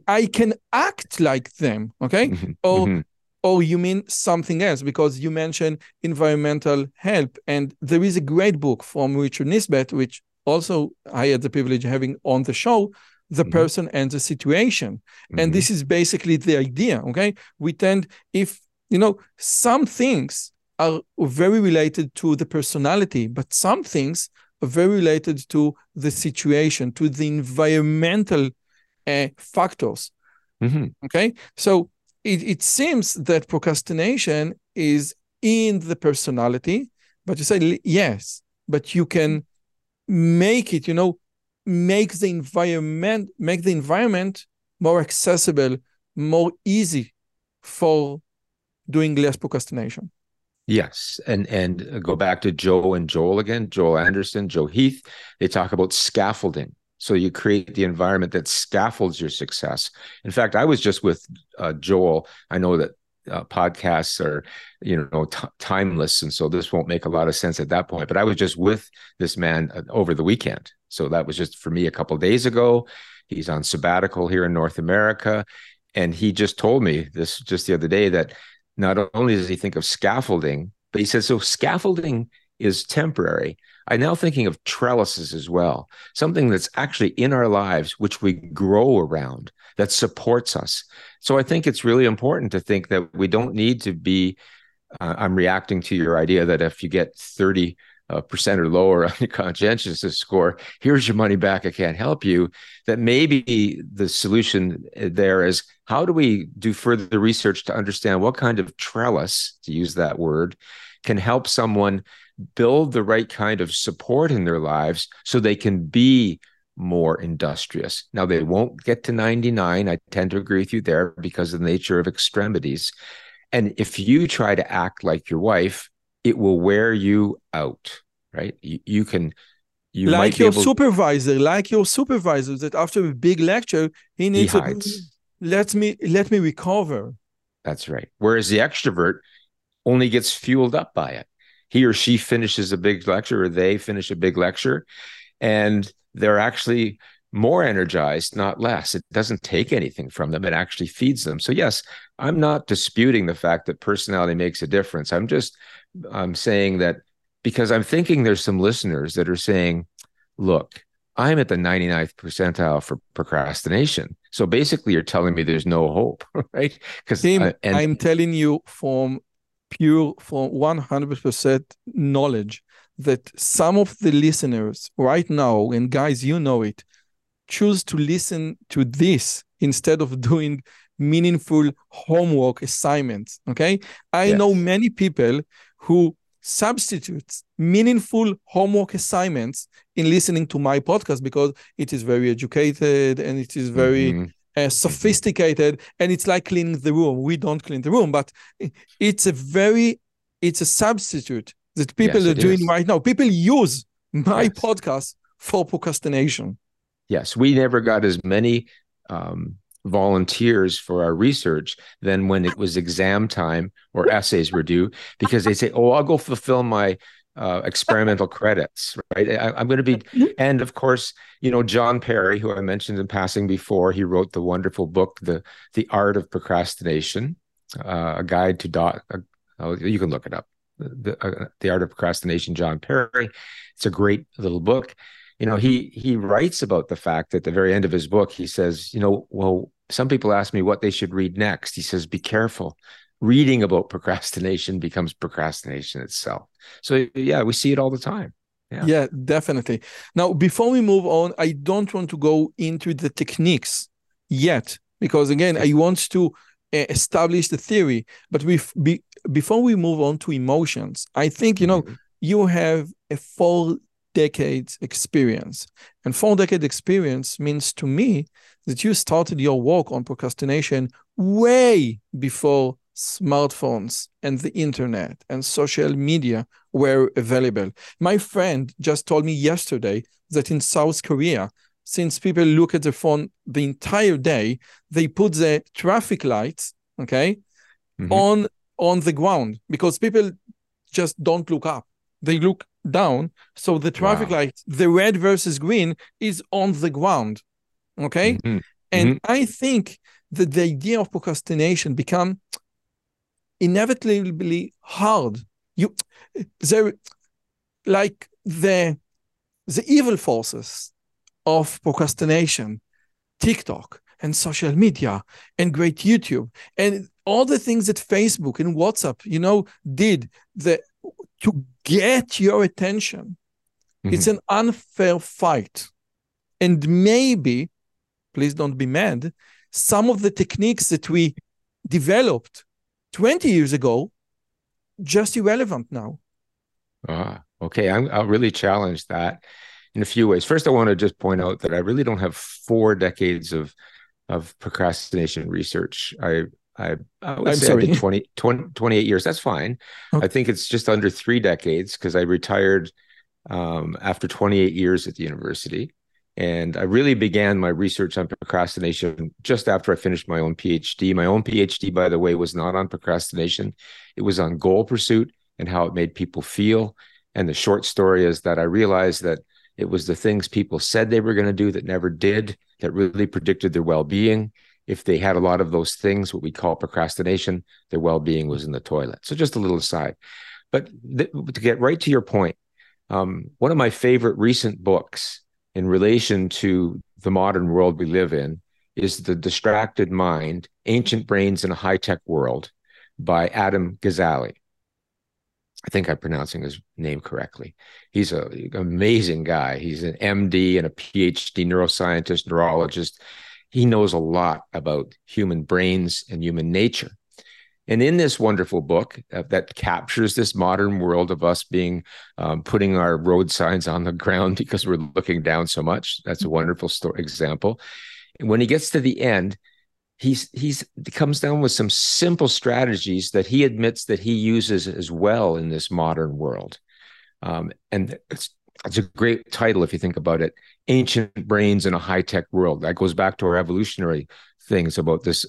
I can act like them, okay? Or you mean something else, because you mentioned environmental help. And there is a great book from Richard Nisbett, which also I had the privilege of having on the show, The Person and the Situation. And this is basically the idea, okay? We tend, some things are very related to the personality, but some things are very related to the situation, to the environmental factors, okay? So it seems that procrastination is in the personality, but you say, yes, but you can make it, make the environment more accessible, more easy for doing less procrastination. Yes. And go back to Joe and Joel again, Joel Anderson, Joe Heath. They talk about scaffolding. So you create the environment that scaffolds your success. In fact, I was just with Joel. I know that podcasts are, timeless. And so this won't make a lot of sense at that point. But I was just with this man over the weekend. So that was just for me a couple of days ago. He's on sabbatical here in North America. And he just told me this just the other day that not only does he think of scaffolding, but he says, so scaffolding is temporary. I'm now thinking of trellises as well, something that's actually in our lives, which we grow around, that supports us. So I think it's really important to think that we don't need to be, I'm reacting to your idea that if you get 30% or lower on your conscientiousness score, here's your money back, I can't help you, that maybe the solution there is, how do we do further research to understand what kind of trellis, to use that word, can help someone build the right kind of support in their lives so they can be more industrious. Now, they won't get to 99. I tend to agree with you there because of the nature of extremities. And if you try to act like your wife, it will wear you out, right? You like your supervisor, that after a big lecture, he needs to let me recover. That's right. Whereas the extrovert only gets fueled up by it. He or she finishes a big lecture, or they finish a big lecture, and they're actually more energized, not less. It doesn't take anything from them. It actually feeds them. So yes, I'm not disputing the fact that personality makes a difference. I'm saying that because I'm thinking there's some listeners that are saying, look, I'm at the 99th percentile for procrastination. So basically you're telling me there's no hope, right? Because I'm telling you from 100% knowledge that some of the listeners right now, and guys, choose to listen to this instead of doing meaningful homework assignments, okay? I know many people who substitute meaningful homework assignments in listening to my podcast, because it is very educated and it is very sophisticated, and it's like cleaning the room. We don't clean the room, but it's a substitute that people are doing right now. People use my podcast for procrastination. Yes, we never got as many volunteers for our research than when it was exam time or essays were due, because they say, oh, I'll go fulfill my experimental credits, right? I'm going to be, and of course, you know, John Perry, who I mentioned in passing before, he wrote the wonderful book, The Art of Procrastination, a guide to, you can look it up, The Art of Procrastination, John Perry. It's a great little book. You know, he writes about the fact that at the very end of his book, he says, you know, well, some people ask me what they should read next. He says, be careful. Reading about procrastination becomes procrastination itself. So, yeah, we see it all the time. Yeah, definitely. Now, before we move on, I don't want to go into the techniques yet, because, again, I want to establish the theory. But before we move on to emotions, I think, you know, you have a four-decade experience. And four-decade experience means to me that you started your work on procrastination way before smartphones and the internet and social media were available. My friend just told me yesterday that in South Korea, since people look at the phone the entire day, they put the traffic lights, on the ground, because people just don't look up. They look down. So the traffic light, the red versus green, is on the ground. Okay. And I think that the idea of procrastination become inevitably hard. Like the evil forces of procrastination, TikTok and social media and great YouTube and all the things that Facebook and WhatsApp, you know, did to get your attention. It's an unfair fight. And maybe, please don't be mad, some of the techniques that we developed 20 years ago, just irrelevant now. Okay, I'll really challenge that in a few ways. First, I want to just point out that I really don't have 4 decades of procrastination research. I would say I did 28 years. That's fine. Okay. I think it's just under 3 decades, because I retired after 28 years at the university. And I really began my research on procrastination just after I finished my own PhD. My own PhD, by the way, was not on procrastination. It was on goal pursuit and how it made people feel. And the short story is that I realized that it was the things people said they were going to do that never did that really predicted their well-being. If they had a lot of those things, what we call procrastination, their well-being was in the toilet. So just a little aside. But to get right to your point, one of my favorite recent books in relation to the modern world we live in is The Distracted Mind, Ancient Brains in a High-Tech World by Adam Gazzaley. I think I'm pronouncing his name correctly. He's an amazing guy. He's an MD and a PhD neuroscientist, neurologist. He knows a lot about human brains and human nature. And in this wonderful book that captures this modern world of us being putting our road signs on the ground because we're looking down so much, that's a wonderful example. And when he gets to the end, he comes down with some simple strategies that he admits that he uses as well in this modern world. And it's a great title if you think about it, Ancient Brains in a High-Tech World. That goes back to our evolutionary things about this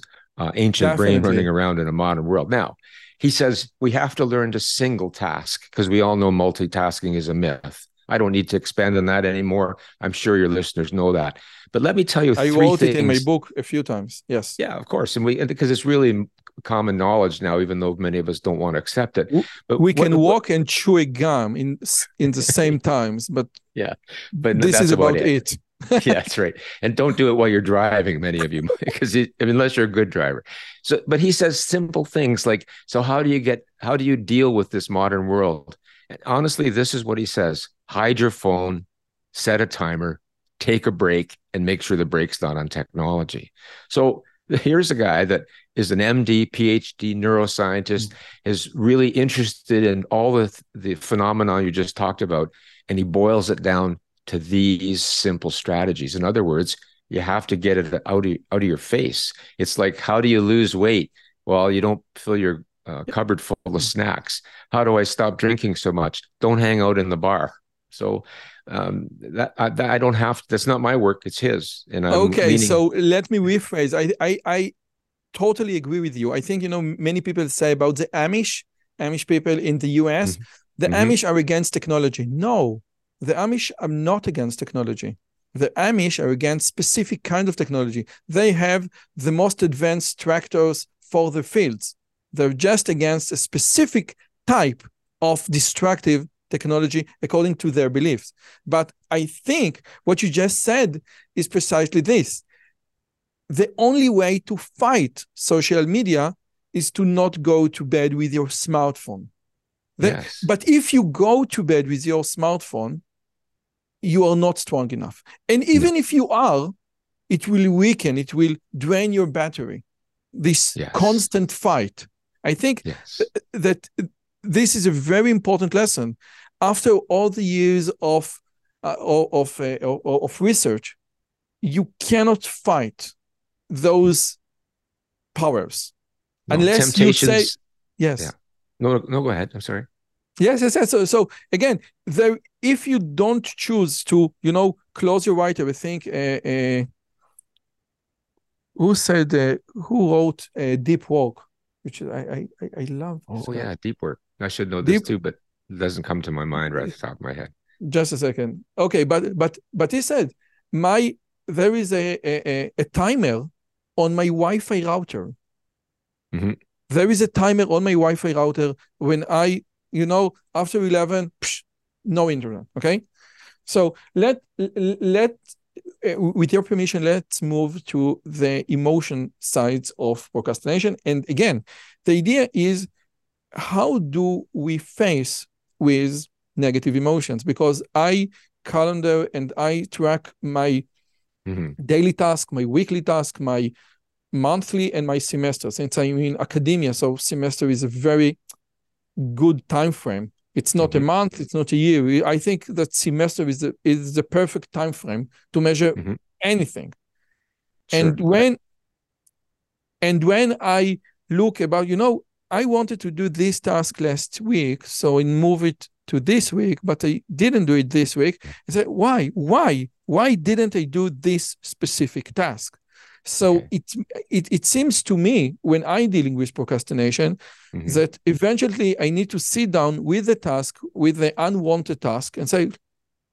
ancient brain running around in a modern world. Now, he says we have to learn to single task, because we all know multitasking is a myth. I don't need to expand on that anymore. I'm sure your listeners know that. But let me tell you three things. I wrote it in my book a few times. Yes. Yeah, of course. And because it's really common knowledge now, even though many of us don't want to accept it. But we can walk and chew a gum in the same times. But yeah, but this is about it. Yeah, that's right. And don't do it while you're driving, many of you, because unless you're a good driver. So, but he says simple things like, so how do you deal with this modern world? And honestly, this is what he says. Hide your phone, set a timer, take a break, and make sure the break's not on technology. So here's a guy that is an MD, PhD neuroscientist, is really interested in all the phenomena you just talked about, and he boils it down to these simple strategies. In other words, you have to get it out of your face. It's like, how do you lose weight? Well, you don't fill your cupboard full of snacks. How do I stop drinking so much? Don't hang out in the bar. So I don't have, that's not my work, it's his. And I'm okay, so let me rephrase. I totally agree with you. I think, you know, many people say about the Amish people in the US, the Amish are against technology. No, the Amish are not against technology. The Amish are against specific kind of technology. They have the most advanced tractors for the fields. They're just against a specific type of destructive technology according to their beliefs. But I think what you just said is precisely this. The only way to fight social media is to not go to bed with your smartphone. Yes. But if you go to bed with your smartphone, you are not strong enough. And even if you are, it will weaken, it will drain your battery. This constant fight. I think that this is a very important lesson. After all the years of research, you cannot fight those powers unless temptations. You say yes. Yeah. No, go ahead. I'm sorry. Yes. So again, if you don't choose to, you know, close your right, I think who wrote Deep Work, which I love. Oh yeah, Deep Work. I should know this too, but it doesn't come to my mind right at the top of my head. Just a second. Okay, but he said, there is a timer on my Wi-Fi router. Mm-hmm. There is a timer on my Wi-Fi router when I, you know, after 11, no internet. Okay, so with your permission, let's move to the emotion sides of procrastination. And again, the idea is, how do we face with negative emotions? Because I calendar and I track my daily task, my weekly task, my monthly and my semester. Since I'm in academia, so semester is a very good time frame. It's not a month, it's not a year. I think that semester is the perfect time frame to measure anything. Sure. And when I look about, you know, I wanted to do this task last week, so I move it to this week, but I didn't do it this week. I said, why didn't I do this specific task? So it seems to me, when I'm dealing with procrastination, that eventually I need to sit down with the task, with the unwanted task, and say,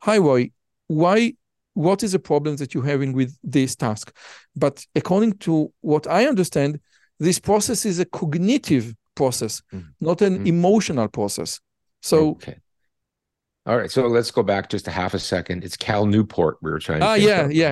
hi, Roy, what is the problem that you're having with this task? But according to what I understand, this process is a cognitive process, not an emotional process. So... Okay. All right, so let's go back just a half a second. It's Cal Newport we were trying to...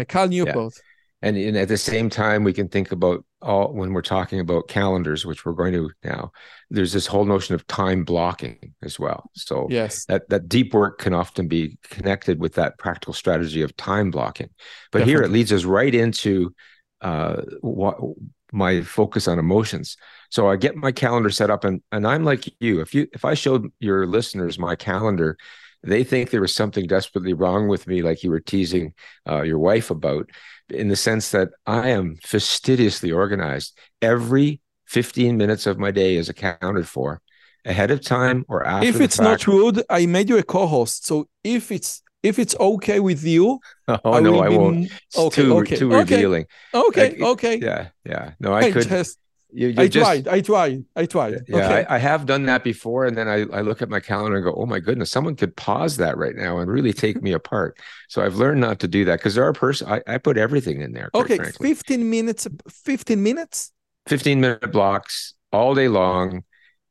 Cal Newport. Yeah. And at the same time, we can think about when we're talking about calendars, which we're going to now, there's this whole notion of time blocking as well. So that deep work can often be connected with that practical strategy of time blocking. But here it leads us right into my focus on emotions. So I get my calendar set up, and I'm like you. If I showed your listeners my calendar, they think there was something desperately wrong with me, like you were teasing your wife about, in the sense that I am fastidiously organized. Every 15 minutes of my day is accounted for ahead of time or after. If it's not rude, I made you a co-host. So if it's okay with you, I won't. It's too revealing. Okay. Yeah. No, I could. I tried. Yeah, okay. I have done that before, and then I look at my calendar and go, oh my goodness, someone could pause that right now and really take me apart. So I've learned not to do that, because there are I put everything in there. Okay, frankly. 15-minute blocks all day long.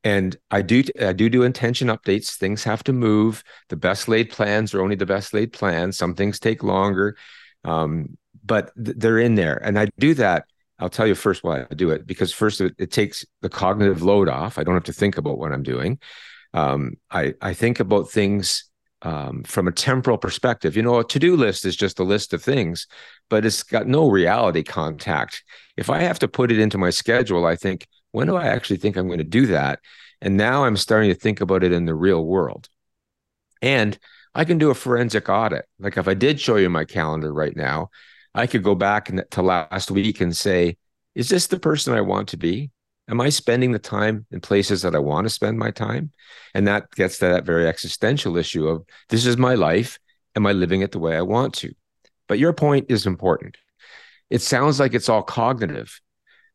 And I do intention updates. Things have to move. The best laid plans are only the best laid plans. Some things take longer, but they're in there. And I do that. I'll tell you first why I do it, because first it takes the cognitive load off. I don't have to think about what I'm doing. I think about things from a temporal perspective. You know, a to-do list is just a list of things, but it's got no reality contact. If I have to put it into my schedule, I think, when do I actually think I'm going to do that? And now I'm starting to think about it in the real world. And I can do a forensic audit. Like if I did show you my calendar right now, I could go back to last week and say, is this the person I want to be? Am I spending the time in places that I want to spend my time? And that gets to that very existential issue of, this is my life. Am I living it the way I want to? But your point is important. It sounds like it's all cognitive,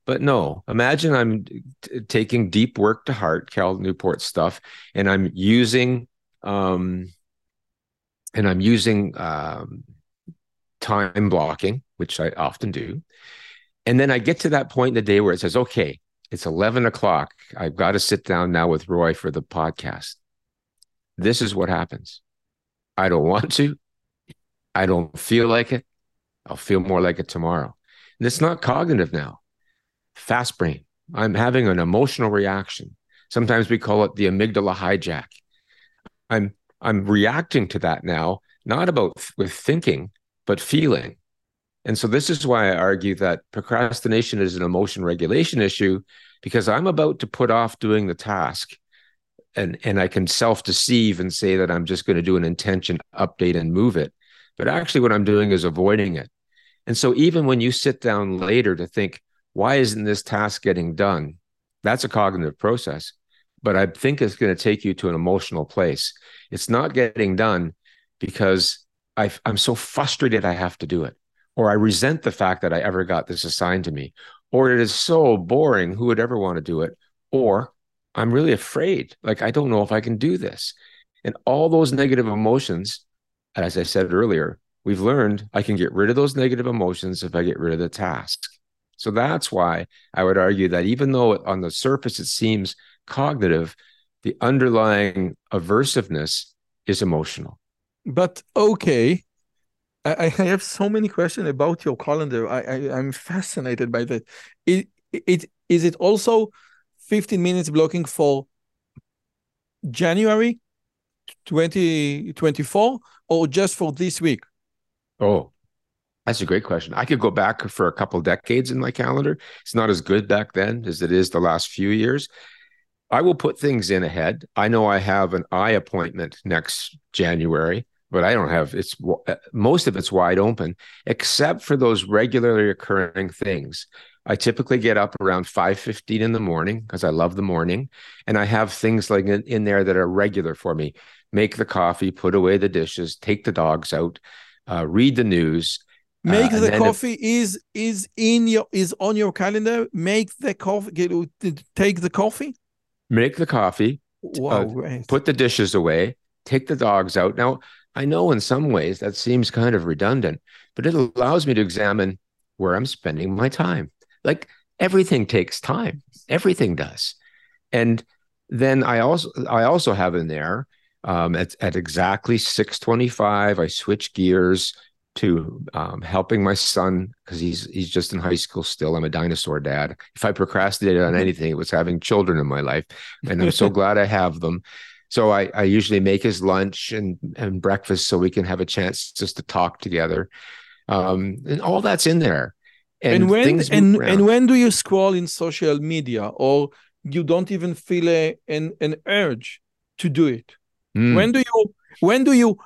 but no, imagine I'm taking deep work to heart, Cal Newport stuff, and I'm using time blocking, which I often do. And then I get to that point in the day where it says, okay, it's 11 o'clock. I've got to sit down now with Roy for the podcast. This is what happens. I don't want to. I don't feel like it. I'll feel more like it tomorrow. And it's not cognitive now. Fast brain. I'm having an emotional reaction. Sometimes we call it the amygdala hijack. I'm reacting to that now, not with thinking, but feeling. And so this is why I argue that procrastination is an emotion regulation issue, because I'm about to put off doing the task, and I can self-deceive and say that I'm just going to do an intention update and move it. But actually what I'm doing is avoiding it. And so even when you sit down later to think, why isn't this task getting done? That's a cognitive process. But I think it's going to take you to an emotional place. It's not getting done because I'm so frustrated I have to do it, or I resent the fact that I ever got this assigned to me, or it is so boring, who would ever want to do it, or I'm really afraid, like I don't know if I can do this. And all those negative emotions, as I said earlier, we've learned I can get rid of those negative emotions if I get rid of the task. So that's why I would argue that even though on the surface it seems cognitive, the underlying aversiveness is emotional. But okay, I have so many questions about your calendar. I'm fascinated by that. Is it also 15 minutes blocking for January 2024 or just for this week? Oh, that's a great question. I could go back for a couple decades in my calendar. It's not as good back then as it is the last few years. I will put things in ahead. I know I have an eye appointment next January, but I don't have, most of it's wide open, except for those regularly occurring things. I typically get up around 5:15 in the morning because I love the morning. And I have things like in there that are regular for me. Make the coffee, put away the dishes, take the dogs out, read the news. Make the coffee is on your calendar. Make the coffee, take the coffee. Make the coffee, put the dishes away, take the dogs out. Now, I know in some ways that seems kind of redundant, but it allows me to examine where I'm spending my time. Like everything takes time. Everything does. And then I also have in there at exactly 6:25, I switch gears to helping my son, because he's just in high school still. I'm a dinosaur dad. If I procrastinated on anything, it was having children in my life, and I'm so glad I have them. So I usually make his lunch and breakfast so we can have a chance just to talk together. And all that's in there. And when do you scroll in social media, or you don't even feel an urge to do it? Mm. When do you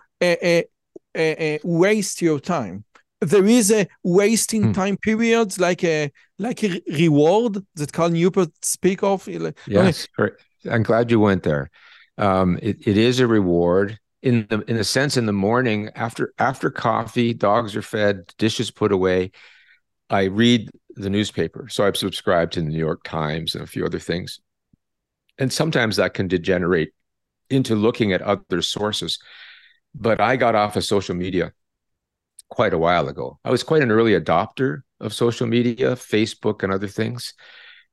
waste your time? There is a wasting time periods, like a reward that Cal Newport speak of. Yes, I'm glad you went there. It is a reward in a sense. In the morning, after coffee, dogs are fed, dishes put away, I read the newspaper. So I've subscribed to the New York Times and a few other things, and sometimes that can degenerate into looking at other sources. But I got off of social media quite a while ago. I was quite an early adopter of social media, Facebook and other things.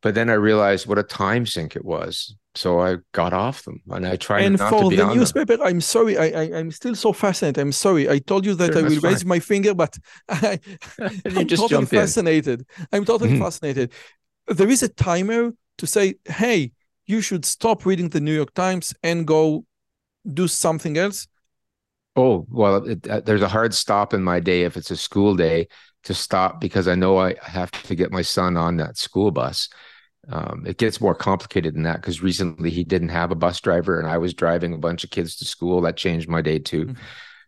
But then I realized what a time sink it was. So I got off them, and I tried not to be on them. And for the newspaper, I'm sorry. I'm still so fascinated. I'm sorry. I told you that I will raise my finger, but I'm totally fascinated. I'm totally fascinated. There is a timer to say, hey, you should stop reading the New York Times and go do something else. oh, well, there's a hard stop in my day if it's a school day to stop because I know I have to get my son on that school bus. It gets more complicated than that because recently he didn't have a bus driver and I was driving a bunch of kids to school. That changed my day too. Mm-hmm.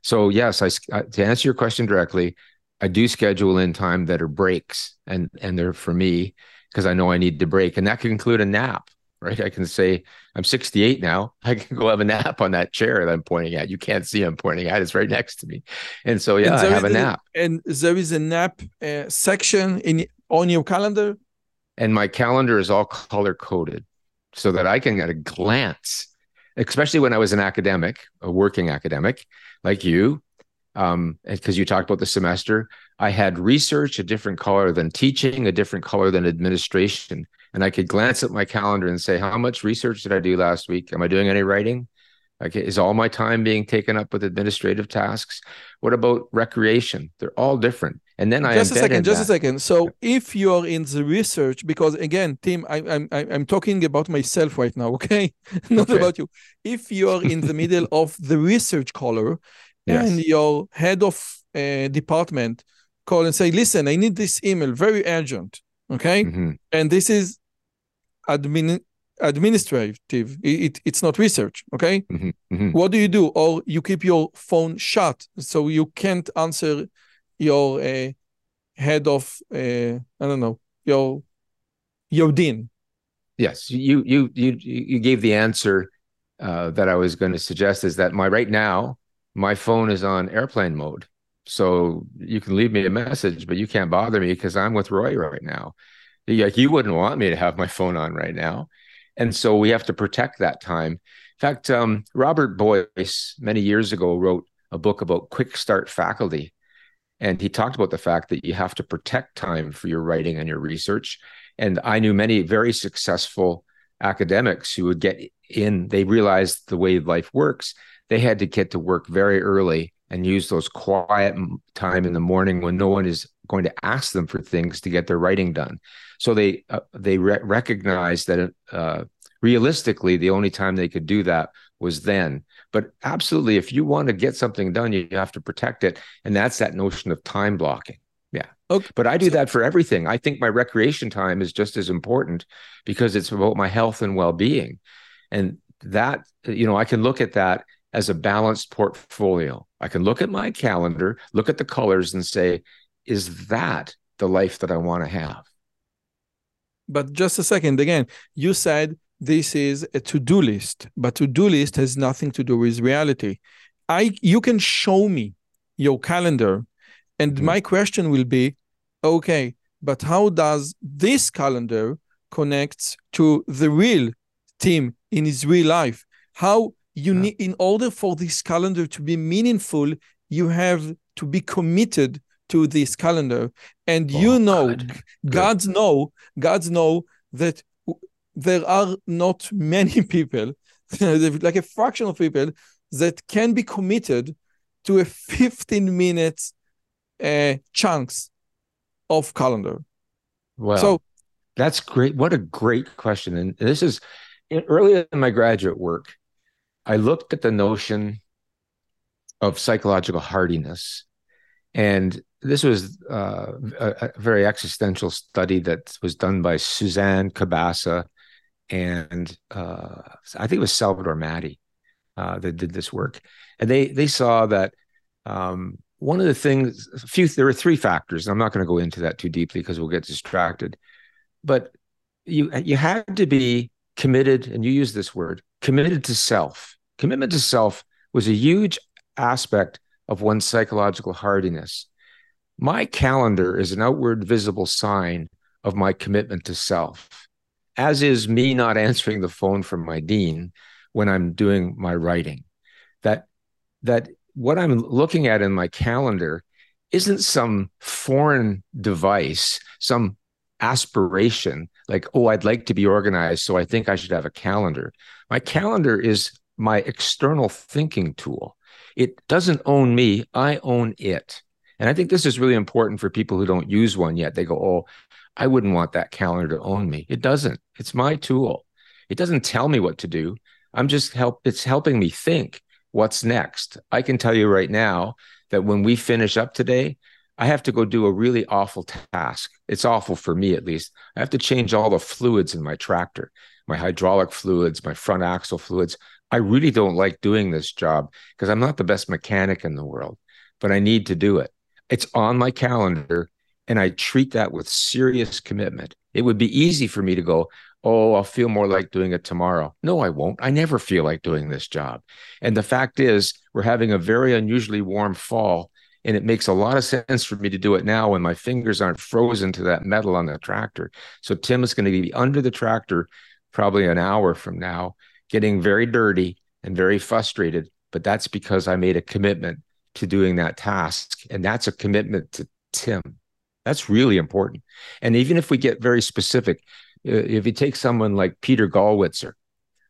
So yes, I, to answer your question directly, I do schedule in time that are breaks, and they're for me because I know I need to break, and that can include a nap, right? I can say I'm 68 now. I can go have a nap on that chair that I'm pointing at. You can't see I'm pointing at. It's right next to me. And so, yeah, and I have a nap. And there is a nap section on your calendar? And my calendar is all color-coded so that I can, at a glance, especially when I was an academic, a working academic like you, because you talked about the semester, I had research a different color than teaching, a different color than administration. And I could glance at my calendar and say, how much research did I do last week? Am I doing any writing? Like, is all my time being taken up with administrative tasks? What about recreation? They're all different. And then just a second. So if you are in the research, because again, Tim, I'm talking about myself right now, okay? Not about you. If you are in the middle of the research color, yes, and your head of department call and say, listen, I need this email, very urgent, okay? Mm-hmm. And this is administrative. It's not research, okay? Mm-hmm. Mm-hmm. What do you do? Or you keep your phone shut so you can't answer your head of, I don't know, your dean. Yes, you gave the answer that I was going to suggest, is that right now my phone is on airplane mode. So you can leave me a message, but you can't bother me because I'm with Roy right now. Like, you wouldn't want me to have my phone on right now. And so we have to protect that time. In fact, Robert Boyce many years ago wrote a book about quick start faculty. And he talked about the fact that you have to protect time for your writing and your research. And I knew many very successful academics who would get in, they realized the way life works. They had to get to work very early and use those quiet time in the morning when no one is going to ask them for things to get their writing done. So they recognized that realistically, the only time they could do that was then. But absolutely, if you want to get something done, you have to protect it. And that's that notion of time blocking. Yeah. Okay. But I do that for everything. I think my recreation time is just as important because it's about my health and well-being. And that, you know, I can look at that as a balanced portfolio. I can look at my calendar, look at the colors and say, is that the life that I want to have? But just a second, again, you said this is a to-do list, but to-do list has nothing to do with reality. You can show me your calendar, and my question will be, okay, but how does this calendar connect to the real Tim in his real life? How you need, in order for this calendar to be meaningful, you have to be committed to this calendar. And God knows that there are not many people, like a fraction of people, that can be committed to a 15-minute chunks of calendar. Wow. So that's great. What a great question. And this is earlier in my graduate work, I looked at the notion of psychological hardiness. And this was a very existential study that was done by Suzanne Cabasa, and I think it was Salvador Matti that did this work. And they saw that one of the things, there were three factors, and I'm not going to go into that too deeply because we'll get distracted, but you had to be committed, and you use this word, committed to self. Commitment to self was a huge aspect of one's psychological hardiness. My calendar is an outward visible sign of my commitment to self, as is me not answering the phone from my dean when I'm doing my writing. That what I'm looking at in my calendar isn't some foreign device, some aspiration like, oh, I'd like to be organized, so I think I should have a calendar. My calendar is my external thinking tool. It doesn't own me, I own it. And I think this is really important for people who don't use one yet. They go, oh, I wouldn't want that calendar to own me. It doesn't. It's my tool. It doesn't tell me what to do. I'm just helping me think. what's next? I can tell you right now that when we finish up today, I have to go do a really awful task. It's awful for me, at least. I have to change all the fluids in my tractor, my hydraulic fluids, my front axle fluids. I really don't like doing this job because I'm not the best mechanic in the world, but I need to do it. It's on my calendar, and I treat that with serious commitment. It would be easy for me to go, oh, I'll feel more like doing it tomorrow. No, I won't. I never feel like doing this job. And the fact is, we're having a very unusually warm fall, and it makes a lot of sense for me to do it now when my fingers aren't frozen to that metal on the tractor. So Tim is going to be under the tractor probably an hour from now, getting very dirty and very frustrated, but that's because I made a commitment to doing that task. And that's a commitment to Tim. That's really important. And even if we get very specific, if you take someone like Peter Gallwitzer,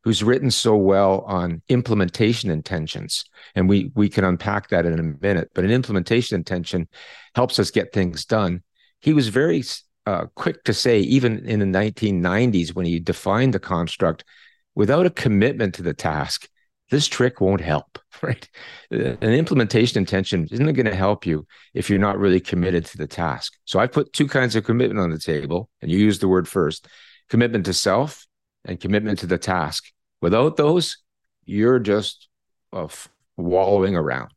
who's written so well on implementation intentions, and we can unpack that in a minute, but an implementation intention helps us get things done. He was very quick to say, even in the 1990s, when he defined the construct, without a commitment to the task, this trick won't help, right? An implementation intention isn't going to help you if you're not really committed to the task. So I put two kinds of commitment on the table, and you used the word first, commitment to self and commitment to the task. Without those, you're just wallowing around.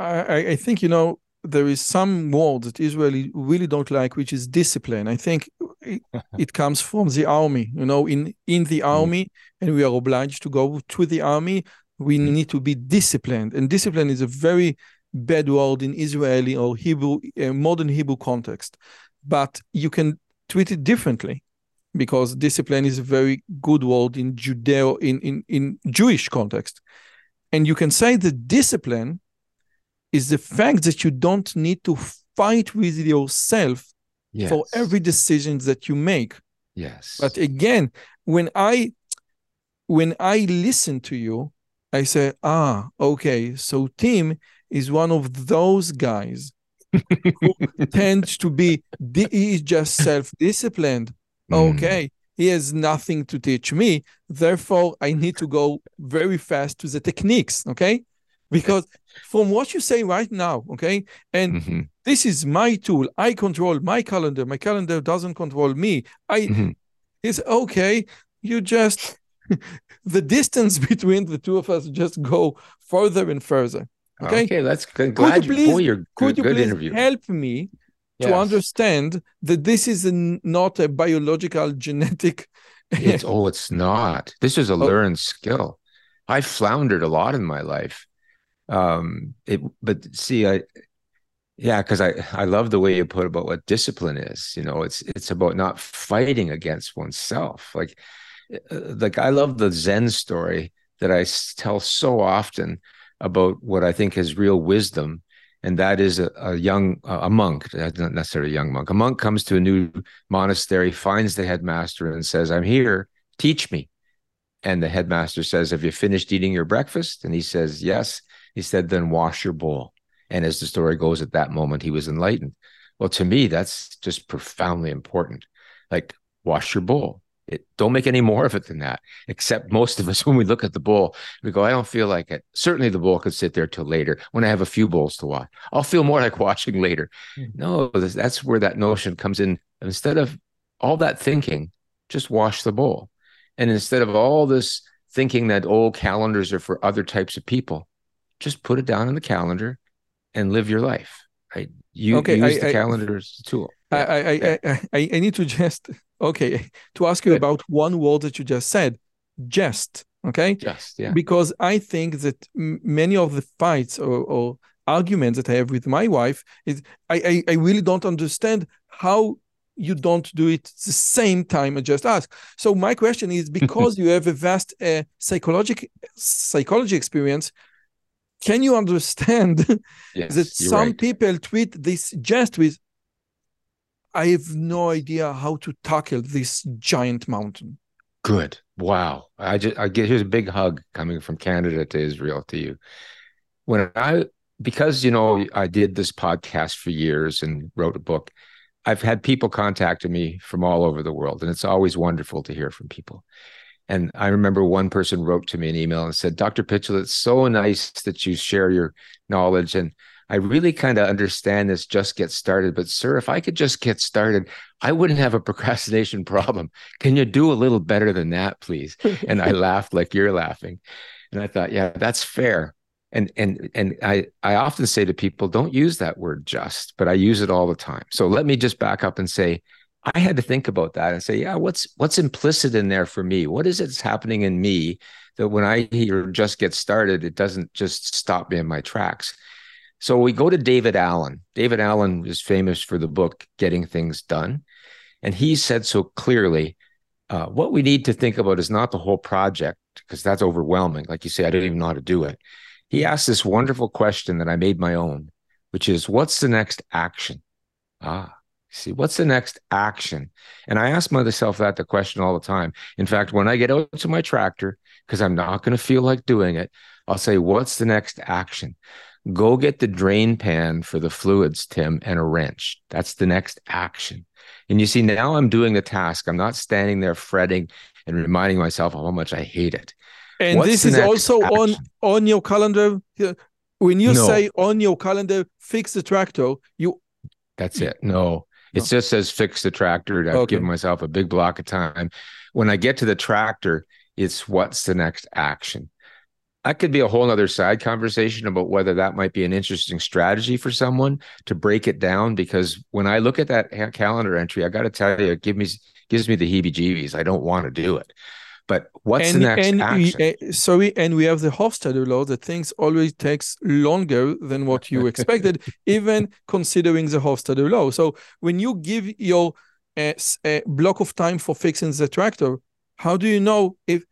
I think, you know, there is some word that Israelis really don't like, which is discipline. I think it comes from the army, you know, in the army, and we are obliged to go to the army. We need to be disciplined, and discipline is a very bad word in Israeli or Hebrew, modern Hebrew context. But you can treat it differently, because discipline is a very good word in Judeo, in Jewish context, and you can say that discipline is the fact that you don't need to fight with yourself. Yes. For every decision that you make. Yes. But again, when I listen to you, I say, ah, okay, so Tim is one of those guys who tends to be, he is just self-disciplined. Okay, he has nothing to teach me. Therefore, I need to go very fast to the techniques, okay? Because from what you say right now, okay, and this is my tool. I control my calendar. My calendar doesn't control me. It's okay. You just, the distance between the two of us just go further and further. Okay, that's good. Glad you, could you please interview. Help me to understand that this is not a biological genetic. It's not. This is a learned skill. I floundered a lot in my life. Because I love the way you put about what discipline is. You know, it's about not fighting against oneself. Like I love the Zen story that I tell so often about what I think is real wisdom. And that is a monk, not necessarily a young monk. A monk comes to a new monastery, finds the headmaster and says, I'm here, teach me. And the headmaster says, have you finished eating your breakfast? And he says, yes. He said, then wash your bowl. And as the story goes, at that moment, he was enlightened. Well, to me, that's just profoundly important. Like, wash your bowl. Don't make any more of it than that, except most of us, when we look at the bowl, we go, I don't feel like it. Certainly the bowl could sit there till later when I have a few bowls to wash. I'll feel more like washing later. No, that's where that notion comes in. Instead of all that thinking, just wash the bowl. And instead of all this thinking that, oh, calendars are for other types of people, just put it down in the calendar and live your life. Right? Use the calendar as a tool. I need to just, to ask you about one word that you just said, jest, okay? Just, yeah. Because I think that many of the fights or arguments that I have with my wife is, I really don't understand how you don't do it the same time I just asked. So my question is, because you have a vast psychology experience, can you understand that some people tweet this jest with, I have no idea how to tackle this giant mountain? Good. Wow. Here's a big hug coming from Canada to Israel to you. Because, you know, I did this podcast for years and wrote a book, I've had people contacting me from all over the world, and it's always wonderful to hear from people. And I remember one person wrote to me an email and said, Dr. Pychyl, it's so nice that you share your knowledge. And I really kind of understand this just get started. But sir, if I could just get started, I wouldn't have a procrastination problem. Can you do a little better than that, please? And I laughed like you're laughing. And I thought, yeah, that's fair. And I often say to people, don't use that word just, but I use it all the time. So let me just back up and say, I had to think about that and say, yeah, what's implicit in there for me? What is it that's happening in me that when I hear just get started, it doesn't just stop me in my tracks? So we go to David Allen. David Allen is famous for the book, Getting Things Done. And he said so clearly, what we need to think about is not the whole project, because that's overwhelming. Like you say, I don't even know how to do it. He asked this wonderful question that I made my own, which is, what's the next action? See, what's the next action? And I ask myself the question all the time. In fact, when I get out to my tractor, because I'm not going to feel like doing it, I'll say, what's the next action? Go get the drain pan for the fluids, Tim, and a wrench. That's the next action. And you see, now I'm doing the task. I'm not standing there fretting and reminding myself of how much I hate it. And what's this is also action? on your calendar. When you say on your calendar, fix the tractor, that's it. No. It just says fix the tractor. I've given myself a big block of time. When I get to the tractor, it's what's the next action? That could be a whole other side conversation about whether that might be an interesting strategy for someone to break it down. Because when I look at that calendar entry, I got to tell you, it gives me the heebie-jeebies. I don't want to do it. But what's the next action? And we have the Hofstadter law that things always takes longer than what you expected, even considering the Hofstadter law. So when you give your block of time for fixing the tractor, how do you know if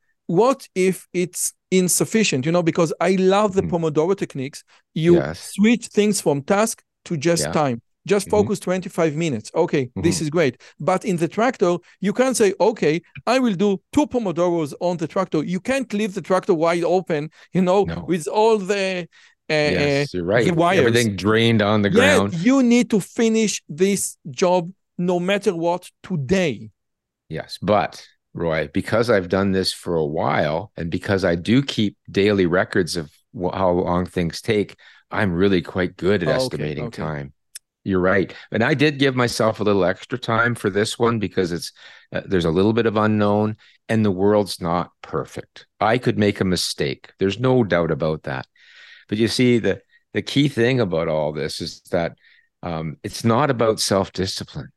it's insufficient? You know, because I love the Pomodoro techniques. You switch things from task to just time. Just focus 25 minutes. Okay, this is great. But in the tractor, you can't say, okay, I will do 2 Pomodoros on the tractor. You can't leave the tractor wide open, with all the you're right. The wires. Everything drained on the ground. You need to finish this job no matter what today. Yes, but Roy, because I've done this for a while and because I do keep daily records of how long things take, I'm really quite good at estimating time. You're right. And I did give myself a little extra time for this one because it's there's a little bit of unknown and the world's not perfect. I could make a mistake. There's no doubt about that. But you see, the key thing about all this is that it's not about self-discipline.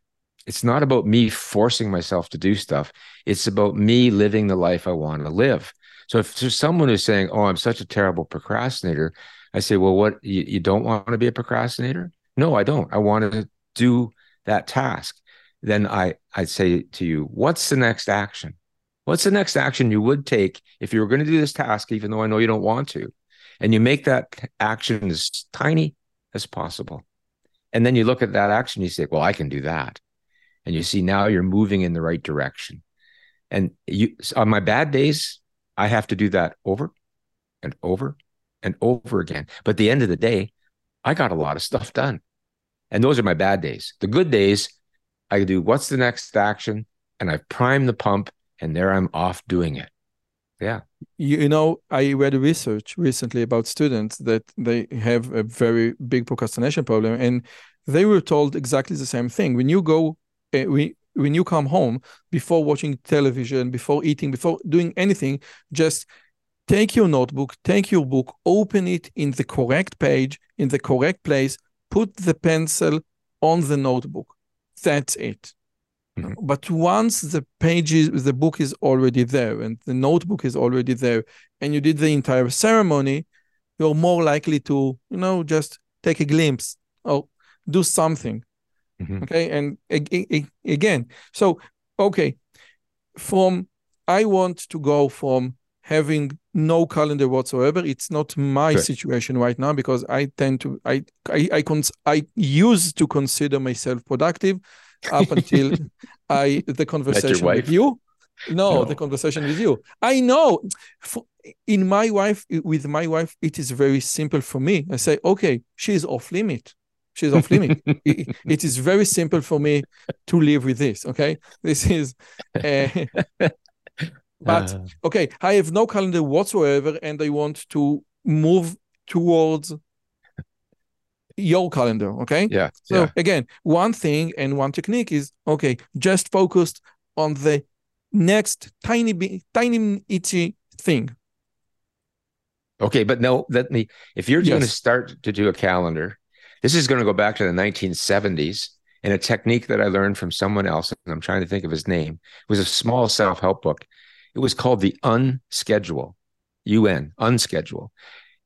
It's not about me forcing myself to do stuff. It's about me living the life I want to live. So if there's someone who's saying, oh, I'm such a terrible procrastinator, I say, well, what? You don't want to be a procrastinator? No, I don't. I want to do that task. Then I say to you, what's the next action? What's the next action you would take if you were going to do this task, even though I know you don't want to? And you make that action as tiny as possible. And then you look at that action, you say, well, I can do that. And you see, now you're moving in the right direction. And on my bad days, I have to do that over and over and over again. But at the end of the day, I got a lot of stuff done. And those are my bad days. The good days, I do what's the next action, and I prime the pump, and there I'm off doing it. Yeah. You know, I read research recently about students that they have a very big procrastination problem, and they were told exactly the same thing. When you go, when you come home, before watching television, before eating, before doing anything, just take your notebook, take your book, open it in the correct page, in the correct place, put the pencil on the notebook. That's it. But once the book is already there and the notebook is already there and you did the entire ceremony, you're more likely to, just take a glimpse or do something. Okay. And again, so, I want to go from having no calendar whatsoever. It's not my situation right now because I tend to, I used to consider myself productive up until the conversation with you. No, the conversation with you. I know with my wife, it is very simple for me. I say, she's off limit. She's off limit. It is very simple for me to live with this. Okay. This is, But okay, I have no calendar whatsoever, and I want to move towards your calendar. Okay. Yeah. So again, one thing and one technique is okay, just focused on the next tiny itchy thing. Okay, but no, let me. If you're going to start to do a calendar, this is going to go back to the 1970s. And a technique that I learned from someone else, and I'm trying to think of his name, was a small self-help book. It was called The Unschedule, UN, Unschedule.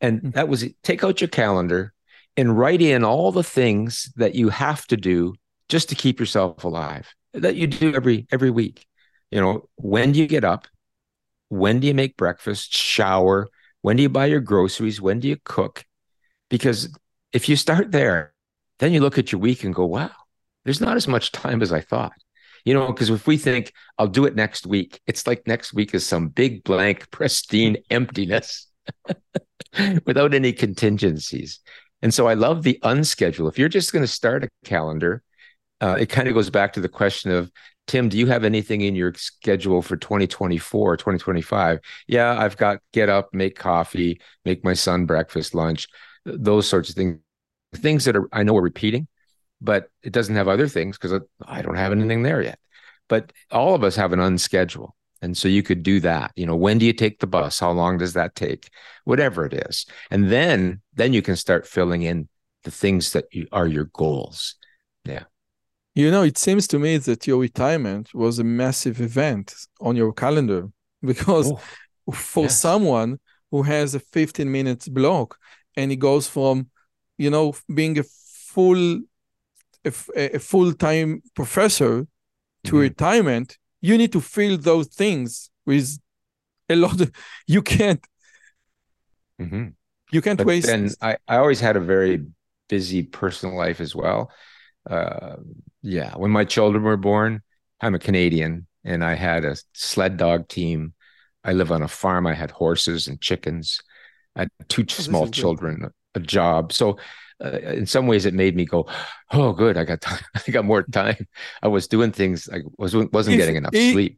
And that was, take out your calendar and write in all the things that you have to do just to keep yourself alive, that you do every week. You know, when do you get up? When do you make breakfast, shower? When do you buy your groceries? When do you cook? Because if you start there, then you look at your week and go, wow, there's not as much time as I thought, you know, because if we think I'll do it next week, it's like next week is some big blank, pristine emptiness without any contingencies. And so I love the unschedule. If you're just going to start a calendar, it kind of goes back to the question of, Tim, do you have anything in your schedule for 2024 or 2025? Yeah, I've got get up, make coffee, make my son breakfast, lunch, those sorts of things. Things that are, I know are repeating, but it doesn't have other things because I don't have anything there yet. But all of us have an unschedule. And so you could do that. You know, when do you take the bus? How long does that take? Whatever it is. And then you can start filling in the things that are your goals. Yeah. You know, it seems to me that your retirement was a massive event on your calendar because someone who has a 15-minute block and he goes from, you know, being a full-time professor to retirement, you need to fill those things with a lot of, you can't, you can't waste. And I always had a very busy personal life as well. Yeah. When my children were born, I'm a Canadian and I had a sled dog team. I live on a farm. I had horses and chickens. I had two small children, a job. So in some ways, it made me go, "Oh, good! I got time. I got more time." I was doing things. I wasn't getting enough sleep.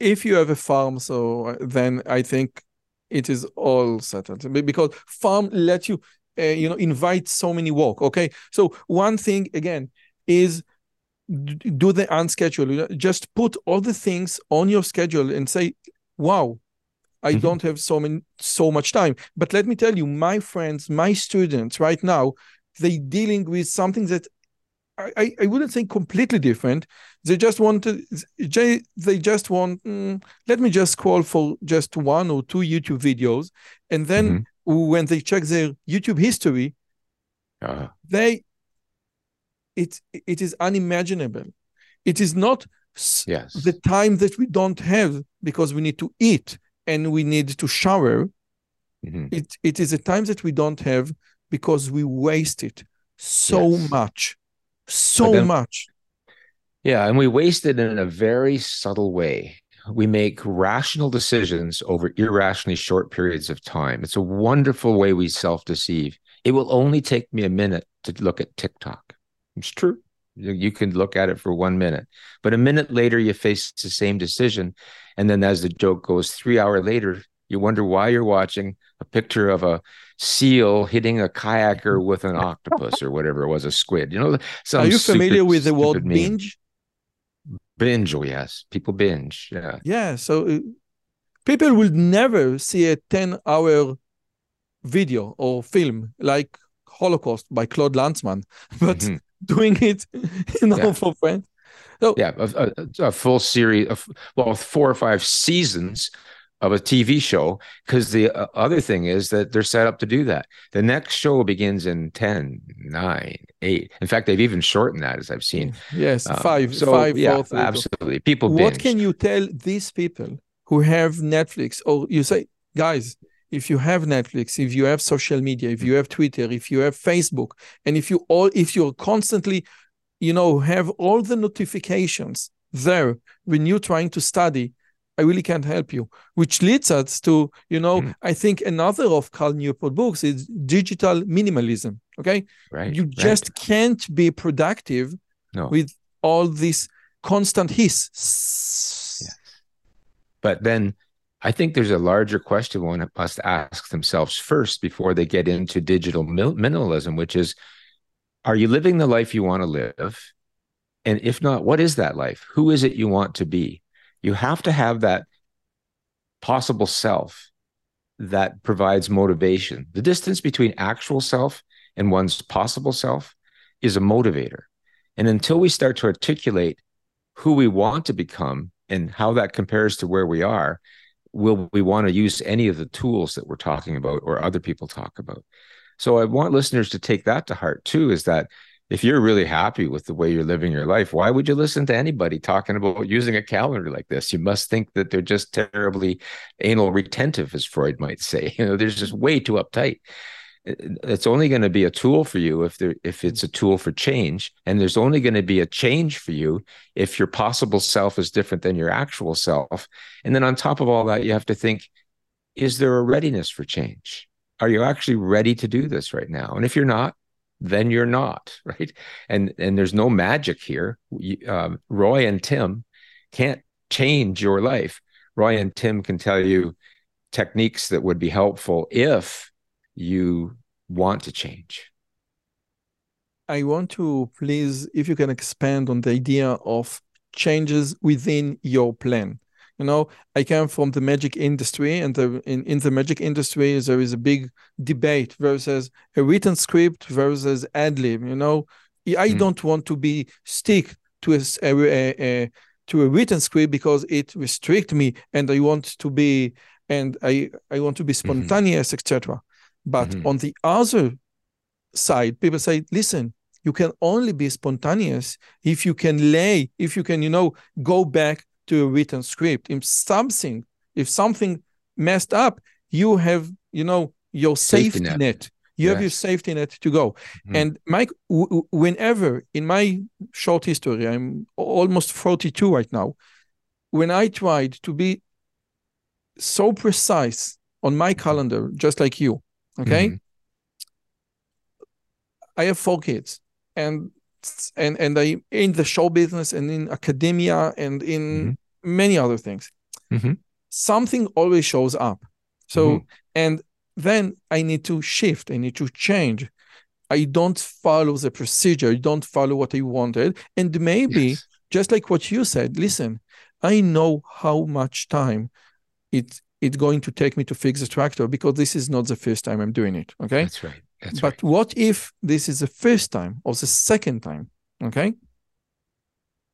If you have a farm, so then I think it is all settled because farm lets you, you know, invite so many walk. Okay, so one thing again is do the unscheduled. Just put all the things on your schedule and say, "Wow, I don't have so much time." But let me tell you, my friends, my students right now, they're dealing with something that I wouldn't say completely different. They just want to, let me just call for just 1 or 2 YouTube videos. And then when they check their YouTube history, it is unimaginable. It is not the time that we don't have because we need to eat and we need to shower. It is a time that we don't have because we waste it so much, so much. Yeah, and we waste it in a very subtle way. We make rational decisions over irrationally short periods of time. It's a wonderful way we self-deceive. It will only take me a minute to look at TikTok. It's true. You can look at it for 1 minute, but a minute later you face the same decision. And then as the joke goes, 3 hours later, you wonder why you're watching a picture of a seal hitting a kayaker with an octopus or whatever it was, a squid. You know, are you familiar with the word binge? Binge, oh yes. People binge. Yeah. Yeah. So people will never see a 10-hour video or film like Holocaust by Claude Lanzmann. But doing it, you know, for friends. So, yeah, a full series of, well, 4 or 5 seasons of a TV show, because the other thing is that they're set up to do that. The next show begins in 10, 9, 8. In fact, they've even shortened that, as I've seen. Yes, 5, so, 5, yeah, 4, 3. Absolutely. People binge. What can you tell these people who have Netflix? Or you say, guys, if you have Netflix, if you have social media, if you have Twitter, if you have Facebook, and if you're constantly, you know, have all the notifications there when you're trying to study, I really can't help you. Which leads us to, you know, I think another of Cal Newport books is digital minimalism. Okay, right. You just can't be productive with all this constant hiss. But then I think there's a larger question one must ask themselves first before they get into digital minimalism, which is, are you living the life you want to live? And if not, what is that life? Who is it you want to be? You have to have that possible self that provides motivation. The distance between actual self and one's possible self is a motivator. And until we start to articulate who we want to become and how that compares to where we are, will we want to use any of the tools that we're talking about or other people talk about? So I want listeners to take that to heart too, is that if you're really happy with the way you're living your life, why would you listen to anybody talking about using a calendar like this? You must think that they're just terribly anal retentive, as Freud might say. You know, they're just way too uptight. It's only going to be a tool for you if it's a tool for change. And there's only going to be a change for you if your possible self is different than your actual self. And then on top of all that, you have to think, is there a readiness for change? Are you actually ready to do this right now? And if you're not, then you're not, right? And there's no magic here. Roy and Tim can't change your life. Roy and Tim can tell you techniques that would be helpful if you want to change. I want to please, if you can expand on the idea of changes within your plan. You know, I come from the magic industry, and in the magic industry, there is a big debate versus a written script versus ad lib. You know, I don't want to be stick to a written script because it restricts me, and I want to be spontaneous, etc. But on the other side, people say, listen, you can only be spontaneous if you can go back to a written script. If something messed up, you have, your safety net. You have your safety net to go. And Mike, whenever in my short history, I'm almost 42 right now, when I tried to be so precise on my calendar, just like you, okay? I have 4 kids, and I in the show business and in academia and in many other things. Something always shows up. So and then I need to shift. I need to change. I don't follow the procedure. I don't follow what I wanted. And maybe just like what you said, listen, I know how much time it's going to take me to fix the tractor because this is not the first time I'm doing it. Okay. That's right. But what if this is the first time or the second time? Okay.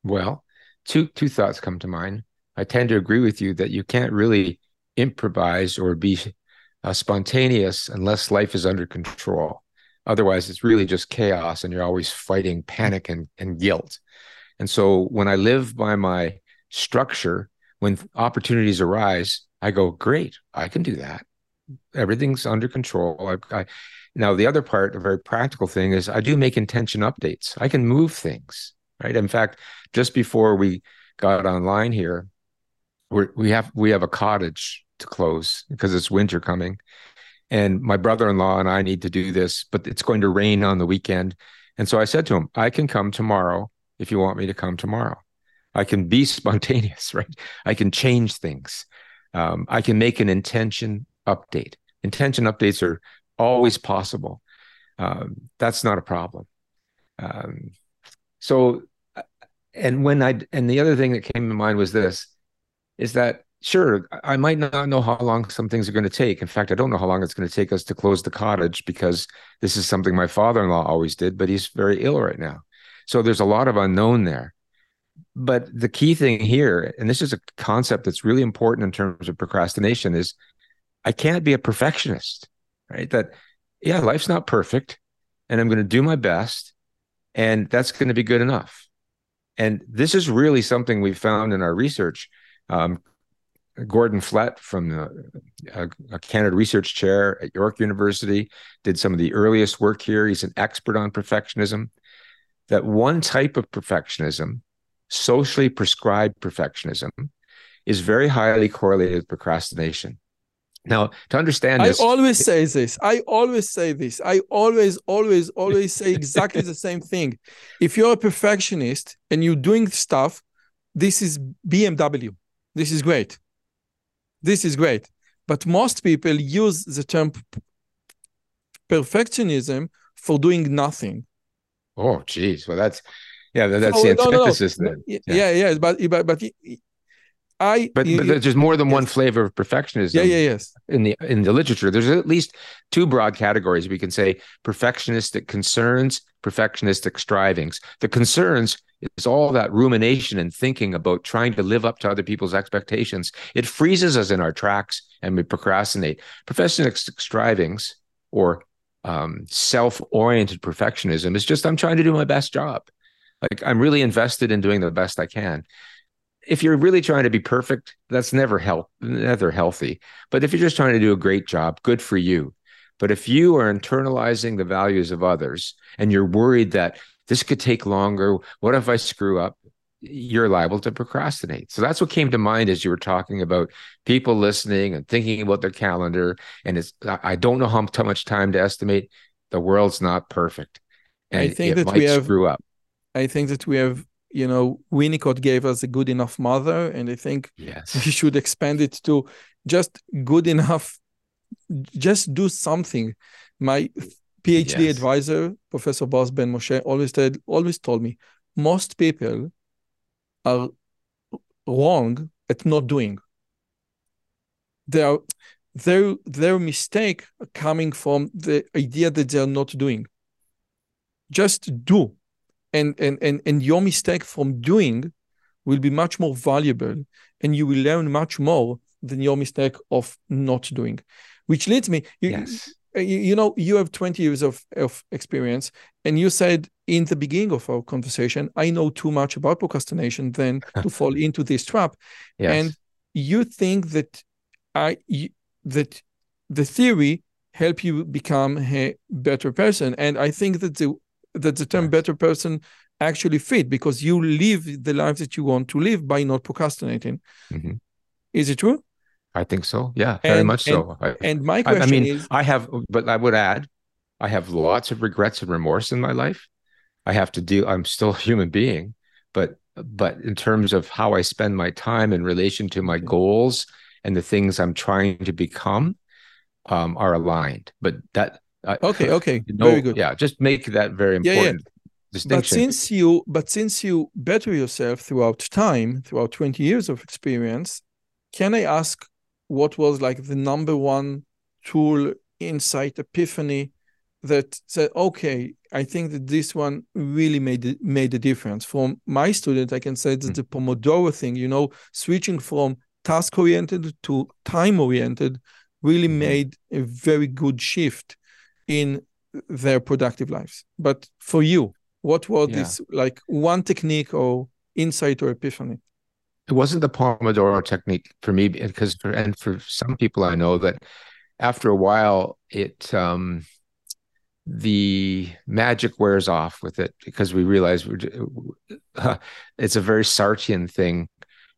Well, two thoughts come to mind. I tend to agree with you that you can't really improvise or be spontaneous unless life is under control. Otherwise, it's really just chaos, and you're always fighting panic and guilt. And so when I live by my structure, when opportunities arise, I go, great, I can do that. Everything's under control. Now, the other part, a very practical thing, is I do make intention updates. I can move things, right? In fact, just before we got online here, we have a cottage to close because it's winter coming. And my brother-in-law and I need to do this, but it's going to rain on the weekend. And so I said to him, I can come tomorrow if you want me to come tomorrow. I can be spontaneous, right? I can change things. I can make an intention update. Intention updates are always possible. That's not a problem. And the other thing that came to mind was this, is that, sure, I might not know how long some things are going to take. In fact, I don't know how long it's going to take us to close the cottage because this is something my father-in-law always did, but he's very ill right now. So there's a lot of unknown there. But the key thing here, and this is a concept that's really important in terms of procrastination, is I can't be a perfectionist. Right? That, yeah, life's not perfect, and I'm going to do my best, and that's going to be good enough. And this is really something we found in our research. Gordon Flett from the Canada Research Chair at York University did some of the earliest work here. He's an expert on perfectionism. That one type of perfectionism, socially prescribed perfectionism, is very highly correlated with procrastination. Now, to understand this... I always say this. I always say exactly the same thing. If you're a perfectionist and you're doing stuff, this is BMW. This is great. this is great. But most people use the term perfectionism for doing nothing. Oh, geez. Well, that's, yeah, that's the antithesis then. Yeah, but there's more than one flavor of perfectionism. Yes. In the literature, there's at least two broad categories. We can say perfectionistic concerns, perfectionistic strivings. The concerns is all that rumination and thinking about trying to live up to other people's expectations. It freezes us in our tracks and we procrastinate. Perfectionistic strivings or self-oriented perfectionism is just, I'm trying to do my best job. Like, I'm really invested in doing the best I can. If you're really trying to be perfect, that's never healthy. But if you're just trying to do a great job, good for you. But if you are internalizing the values of others and you're worried that this could take longer, what if I screw up? You're liable to procrastinate. So that's what came to mind as you were talking about people listening and thinking about their calendar. And it's, I don't know how much time to estimate. The world's not perfect. And I think that we screw up. I think that we have, you know, Winnicott gave us a good enough mother, and I think we should expand it to just good enough, just do something. My PhD advisor, Professor Boss Ben Moshe, always told me, most people are wrong at not doing. Their mistake coming from the idea that they are not doing. Just do. And your mistake from doing will be much more valuable, and you will learn much more than your mistake of not doing. Which leads me, you know, you have 20 years of experience, and you said in the beginning of our conversation, I know too much about procrastination then to fall into this trap. Yes. And you think that that the theory help you become a better person. And I think that the term better person actually fit, because you live the life that you want to live by not procrastinating. Mm-hmm. Is it true? I think so. Yeah, very much so. And my question is... I would add, I have lots of regrets and remorse in my life. I have to deal, I'm still a human being, but in terms of how I spend my time in relation to my goals and the things I'm trying to become are aligned. But that... Okay. Very good. Yeah, just make that very important distinction. But since you better yourself throughout time, throughout 20 years of experience, can I ask what was like the number one tool, insight, epiphany that said, okay, I think that this one really made a difference? From my student, I can say that the Pomodoro thing, you know, switching from task-oriented to time-oriented really made a very good shift in their productive lives. But for you, what was this, like, one technique or insight or epiphany? It wasn't the Pomodoro technique for me, because for some people I know that after a while it the magic wears off with it, because we realize it's a very Sartrean thing,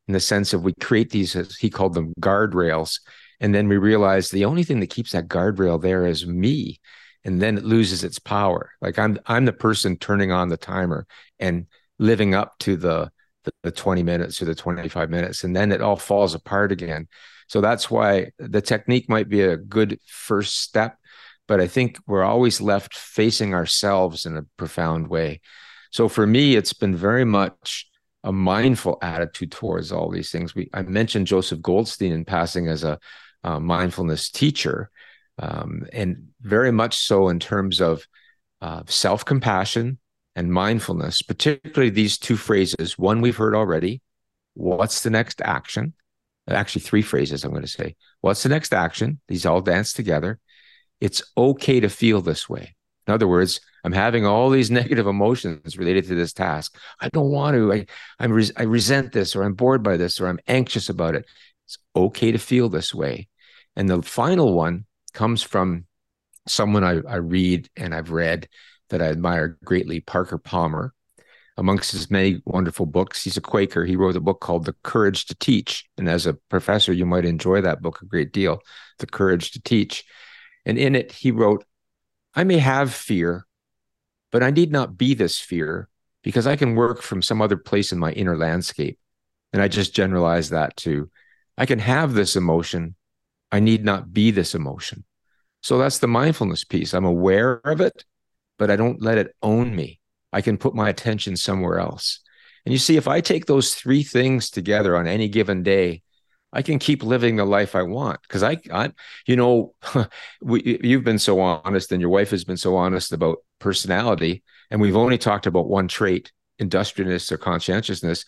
in the sense of we create these, as he called them, guardrails. And then we realize the only thing that keeps that guardrail there is me. And then it loses its power. Like I'm the person turning on the timer and living up to the 20 minutes or the 25 minutes. And then it all falls apart again. So that's why the technique might be a good first step, but I think we're always left facing ourselves in a profound way. So for me, it's been very much a mindful attitude towards all these things. I mentioned Joseph Goldstein in passing as a mindfulness teacher, and very much so in terms of self-compassion and mindfulness, particularly these two phrases. One we've heard already, what's the next action? Actually, three phrases I'm going to say. What's the next action? These all dance together. It's okay to feel this way. In other words, I'm having all these negative emotions related to this task. I don't want to. I resent this, or I'm bored by this, or I'm anxious about it. It's okay to feel this way. And the final one comes from someone I read and I've read that I admire greatly, Parker Palmer. Amongst his many wonderful books, he's a Quaker. He wrote a book called The Courage to Teach. And as a professor, you might enjoy that book a great deal, The Courage to Teach. And in it, he wrote, I may have fear, but I need not be this fear, because I can work from some other place in my inner landscape. And I just generalize that to I can have this emotion. I need not be this emotion. So that's the mindfulness piece. I'm aware of it, but I don't let it own me. I can put my attention somewhere else. And you see, if I take those three things together on any given day, I can keep living the life I want. Because I you know, you've been so honest and your wife has been so honest about personality. And we've only talked about one trait, industriousness or conscientiousness,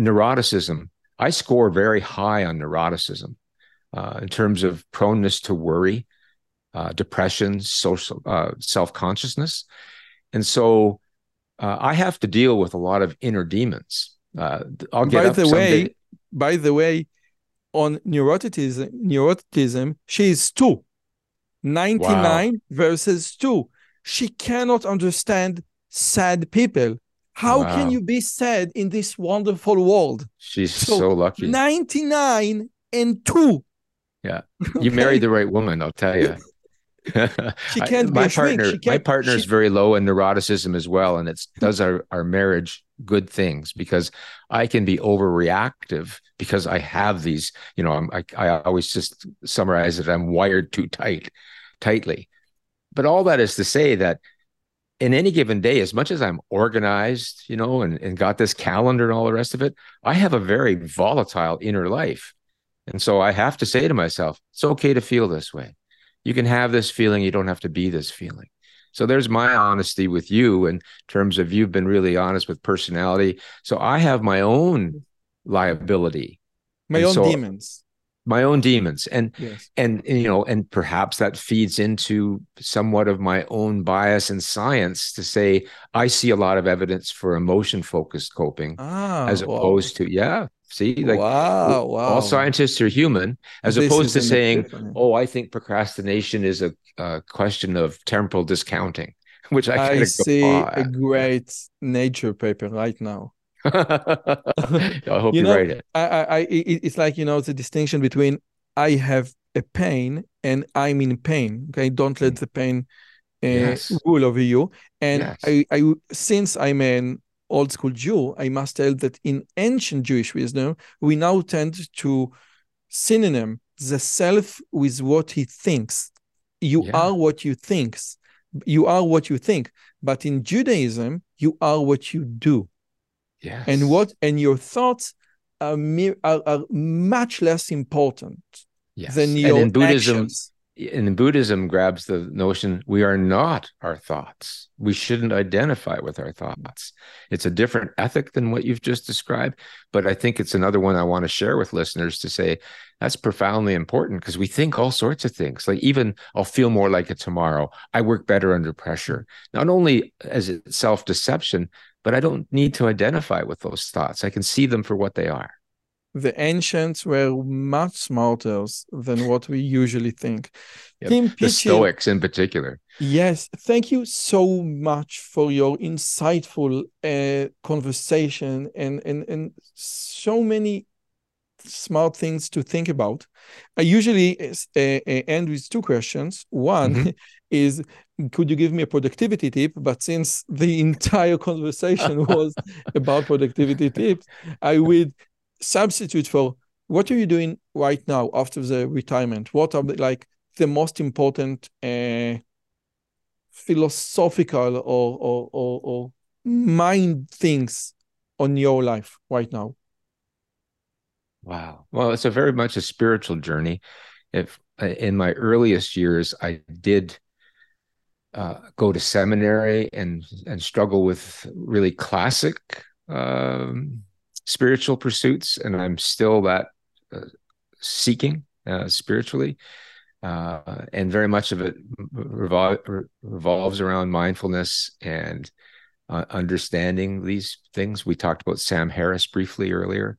neuroticism. I score very high on neuroticism in terms of proneness to worry, depression, social self-consciousness. And so I have to deal with a lot of inner demons. I'll get up someday. By the way, on neuroticism, she is 2. 99 wow. versus 2. She cannot understand sad people. How wow. can you be sad in this wonderful world? She's so lucky. 99 and 2. Yeah. You married the right woman, I'll tell you. She can't be a shrink. My partner is very low in neuroticism as well, and it does our marriage good things because I can be overreactive because I have these, you know, I always just summarize it. I'm wired too tightly. But all that is to say that in any given day, as much as I'm organized, you know, and got this calendar and all the rest of it, I have a very volatile inner life. And so I have to say to myself, it's okay to feel this way. You can have this feeling. You don't have to be this feeling. So there's my honesty with you in terms of you've been really honest with personality. So I have my own liability. My own demons. My own demons. And, yes. and, you know, and perhaps that feeds into somewhat of my own bias in science to say, I see a lot of evidence for emotion-focused coping as opposed to, yeah. See, like all scientists are human, as opposed to saying, "Oh, I think procrastination is a question of temporal discounting," which I see a great Nature paper right now. I hope you write it. It's like, you know, the distinction between I have a pain and I'm in pain. Okay, don't let the pain rule over you. And I since I'm an old school Jew, I must tell that in ancient Jewish wisdom, we now tend to synonym the self with what he thinks. You are what you think. You are what you think. But in Judaism, you are what you do. Yes. And your thoughts are much less important than your actions. And Buddhism grabs the notion, we are not our thoughts. We shouldn't identify with our thoughts. It's a different ethic than what you've just described, but I think it's another one I want to share with listeners to say that's profoundly important because we think all sorts of things. Like even, I'll feel more like it tomorrow. I work better under pressure. Not only as it's self-deception, but I don't need to identify with those thoughts. I can see them for what they are. The ancients were much smarter than what we usually think. Yep. Tim Pychyl, the Stoics in particular. Yes. Thank you so much for your insightful conversation and so many smart things to think about. I usually end with 2 questions. One is, could you give me a productivity tip? But since the entire conversation was about productivity tips, I would substitute for, what are you doing right now after the retirement? What are the most important philosophical or mind things on your life right now? Wow. Well, it's very much a spiritual journey. If in my earliest years, I did go to seminary and struggle with really classic spiritual pursuits, and I'm still that seeking spiritually, and very much of it revolves around mindfulness and understanding these things. We talked about Sam Harris briefly earlier,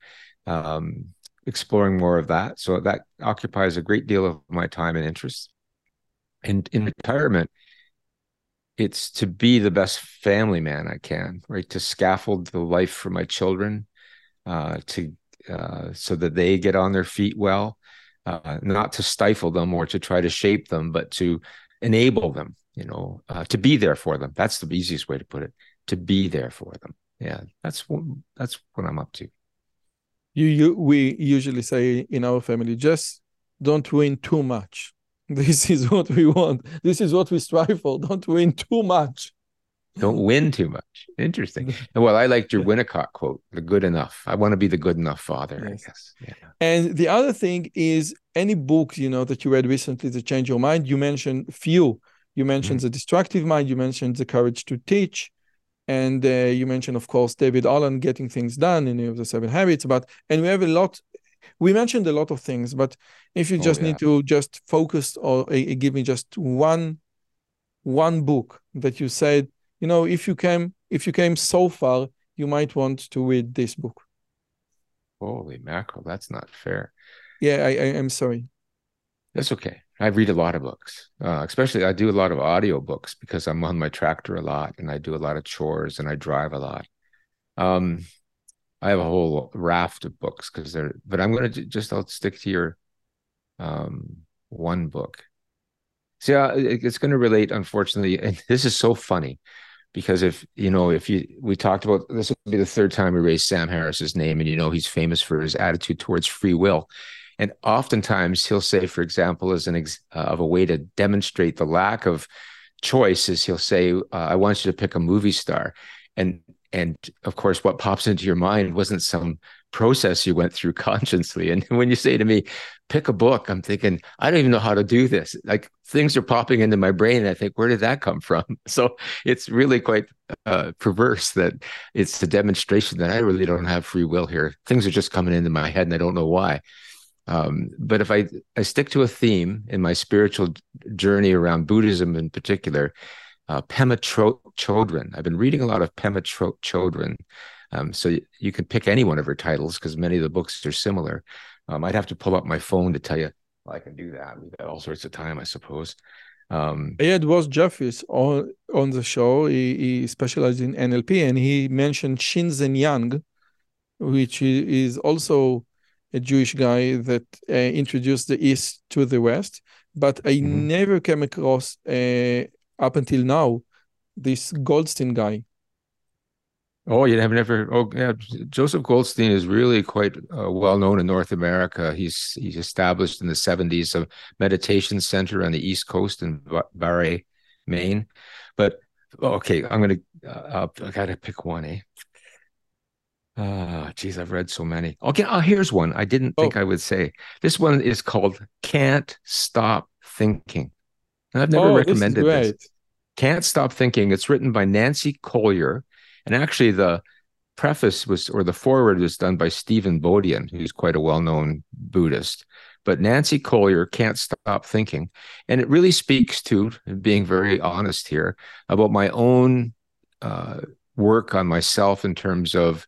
exploring more of that. So that occupies a great deal of my time and interest. And in retirement, it's to be the best family man I can, right? To scaffold the life for my children, so that they get on their feet well, not to stifle them or to try to shape them, but to enable them, you know, to be there for them. That's the easiest way to put it, to be there for them. Yeah, that's what I'm up to. we usually say in our family, just don't win too much. This is what we want. This is what we strive for. Don't win too much. Don't win too much. Interesting. Well, I liked your Winnicott quote, the good enough. I want to be the good enough father, yes. I guess. Yeah. And the other thing is any book, you know, that you read recently to change your mind, you mentioned few. You mentioned The Destructive Mind. You mentioned The Courage to Teach. And you mentioned, of course, David Allen, Getting Things Done, and you have the 7 Habits. And we have a lot. We mentioned a lot of things, but if you just need to just focus or give me just one book that you said, you know, if you came so far, you might want to read this book. Holy mackerel, that's not fair. Yeah, I'm sorry. That's okay. I read a lot of books, especially I do a lot of audio books because I'm on my tractor a lot and I do a lot of chores and I drive a lot. I have a whole raft of books because they're, but I'm going to just, I'll stick to your one book. So yeah, it's going to relate, unfortunately. And this is so funny because we talked about, this will be the third time we raised Sam Harris's name, and you know, he's famous for his attitude towards free will. And oftentimes he'll say, for example, as a way to demonstrate the lack of choice, is he'll say, I want you to pick a movie star. And of course, what pops into your mind wasn't some process you went through consciously. And when you say to me, pick a book, I'm thinking, I don't even know how to do this. Like, things are popping into my brain. And I think, where did that come from? So it's really quite perverse that it's the demonstration that I really don't have free will here. Things are just coming into my head and I don't know why. But if I stick to a theme in my spiritual journey around Buddhism in particular, Pema Chödrön. I've been reading a lot of Pema Chödrön. So you can pick any one of her titles because many of the books are similar. I'd have to pull up my phone to tell you, well, I can do that. We've got all sorts of time, I suppose. It was Jeffries on the show. He specialized in NLP, and he mentioned Shinzen Yang, which is also a Jewish guy that introduced the East to the West. But I never came across up until now, this Goldstein guy. Oh, you have never? Oh, yeah. Joseph Goldstein is really quite well known in North America. He's established in the 70s a meditation center on the East Coast in Barre, Maine. But okay, I'm gonna. I gotta pick one, eh? Ah, geez, I've read so many. Okay, here's one I didn't think I would say. This one is called "Can't Stop Thinking." And I've never recommended this. Can't Stop Thinking. It's written by Nancy Collier. And actually the preface was, or the foreword was done by Stephen Bodian, who's quite a well-known Buddhist. But Nancy Collier, Can't Stop Thinking. And it really speaks to, being very honest here, about my own work on myself in terms of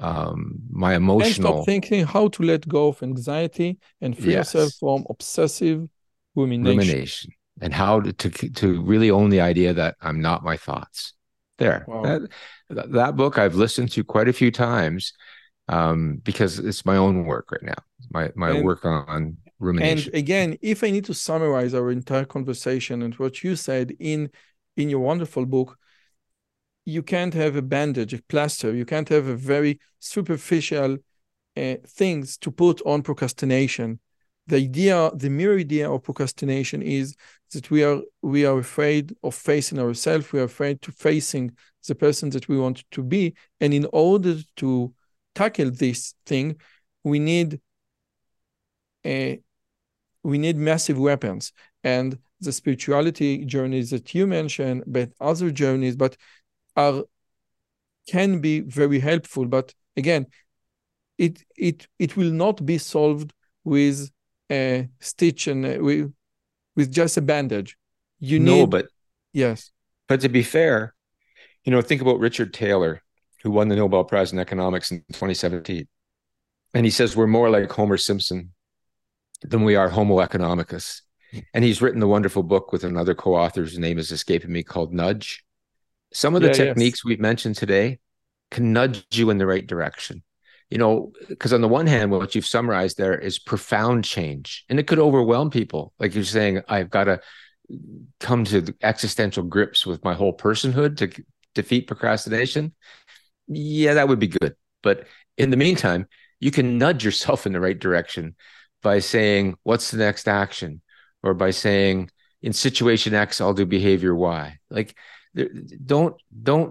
my emotional... Can't Stop Thinking, how to let go of anxiety and free yourself from obsessive rumination. And how to really own the idea that I'm not my thoughts. There. Wow. That book I've listened to quite a few times because it's my own work right now, my work on rumination. And again, if I need to summarize our entire conversation and what you said in your wonderful book, you can't have a bandage, a plaster. You can't have a very superficial things to put on procrastination. The mere idea of procrastination is that we are afraid of facing ourselves. We are afraid to facing the person that we want to be. And in order to tackle this thing, we need massive weapons. And the spirituality journeys that you mentioned, but other journeys, can be very helpful. But again, it will not be solved with a stitch and with just a bandage. But to be fair, you know, think about Richard Thaler, who won the Nobel Prize in Economics in 2017, and he says we're more like Homer Simpson than we are Homo economicus. And he's written the wonderful book with another co-author whose name is escaping me called Nudge. Some of the techniques we've mentioned today can nudge you in the right direction. You know, because on the one hand, what you've summarized there is profound change, and it could overwhelm people. Like you're saying, I've got to come to the existential grips with my whole personhood to defeat procrastination. Yeah, that would be good. But in the meantime, you can nudge yourself in the right direction by saying, what's the next action? Or by saying, in situation X, I'll do behavior Y. Like, don't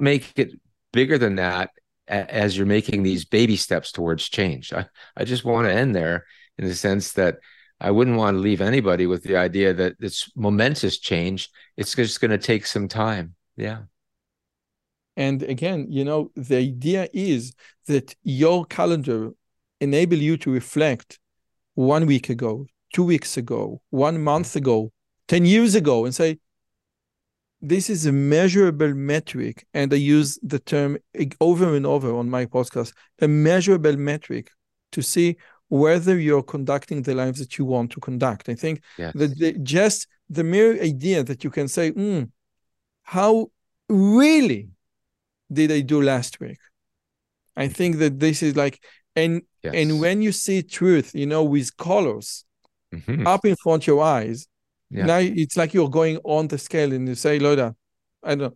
make it bigger than that as you're making these baby steps towards change. I just want to end there in the sense that I wouldn't want to leave anybody with the idea that it's momentous change. It's just going to take some time. Yeah. And again, you know, the idea is that your calendar enables you to reflect 1 week ago, 2 weeks ago, 1 month ago, 10 years ago, and say, this is a measurable metric. And I use the term over and over on my podcast, a measurable metric to see whether you're conducting the lives that you want to conduct. I think that just the mere idea that you can say, how really did I do last week? I think that this is like, and when you see truth, you know, with colors up in front of your eyes, now it's like you're going on the scale and you say, Loda, I don't know,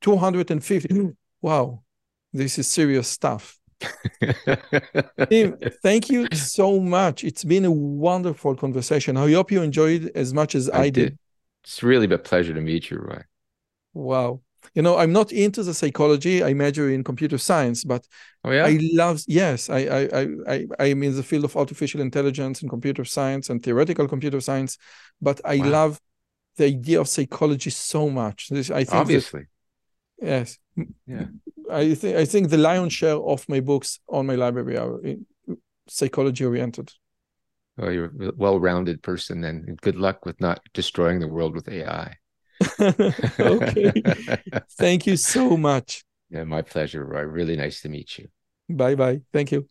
250. Wow, this is serious stuff. Tim, thank you so much. It's been a wonderful conversation. I hope you enjoyed it as much as I did. It's really been a pleasure to meet you, Roy. Wow. You know, I'm not into the psychology. I major in computer science, but I'm in the field of artificial intelligence and computer science and theoretical computer science, but I love the idea of psychology so much. This, I think, obviously. That, yes. Yeah. I think the lion's share of my books on my library are psychology oriented. Well, you're a well-rounded person, and good luck with not destroying the world with AI. Okay. Thank you so much. Yeah, my pleasure, Roy. Really nice to meet you. Bye-bye. Thank you.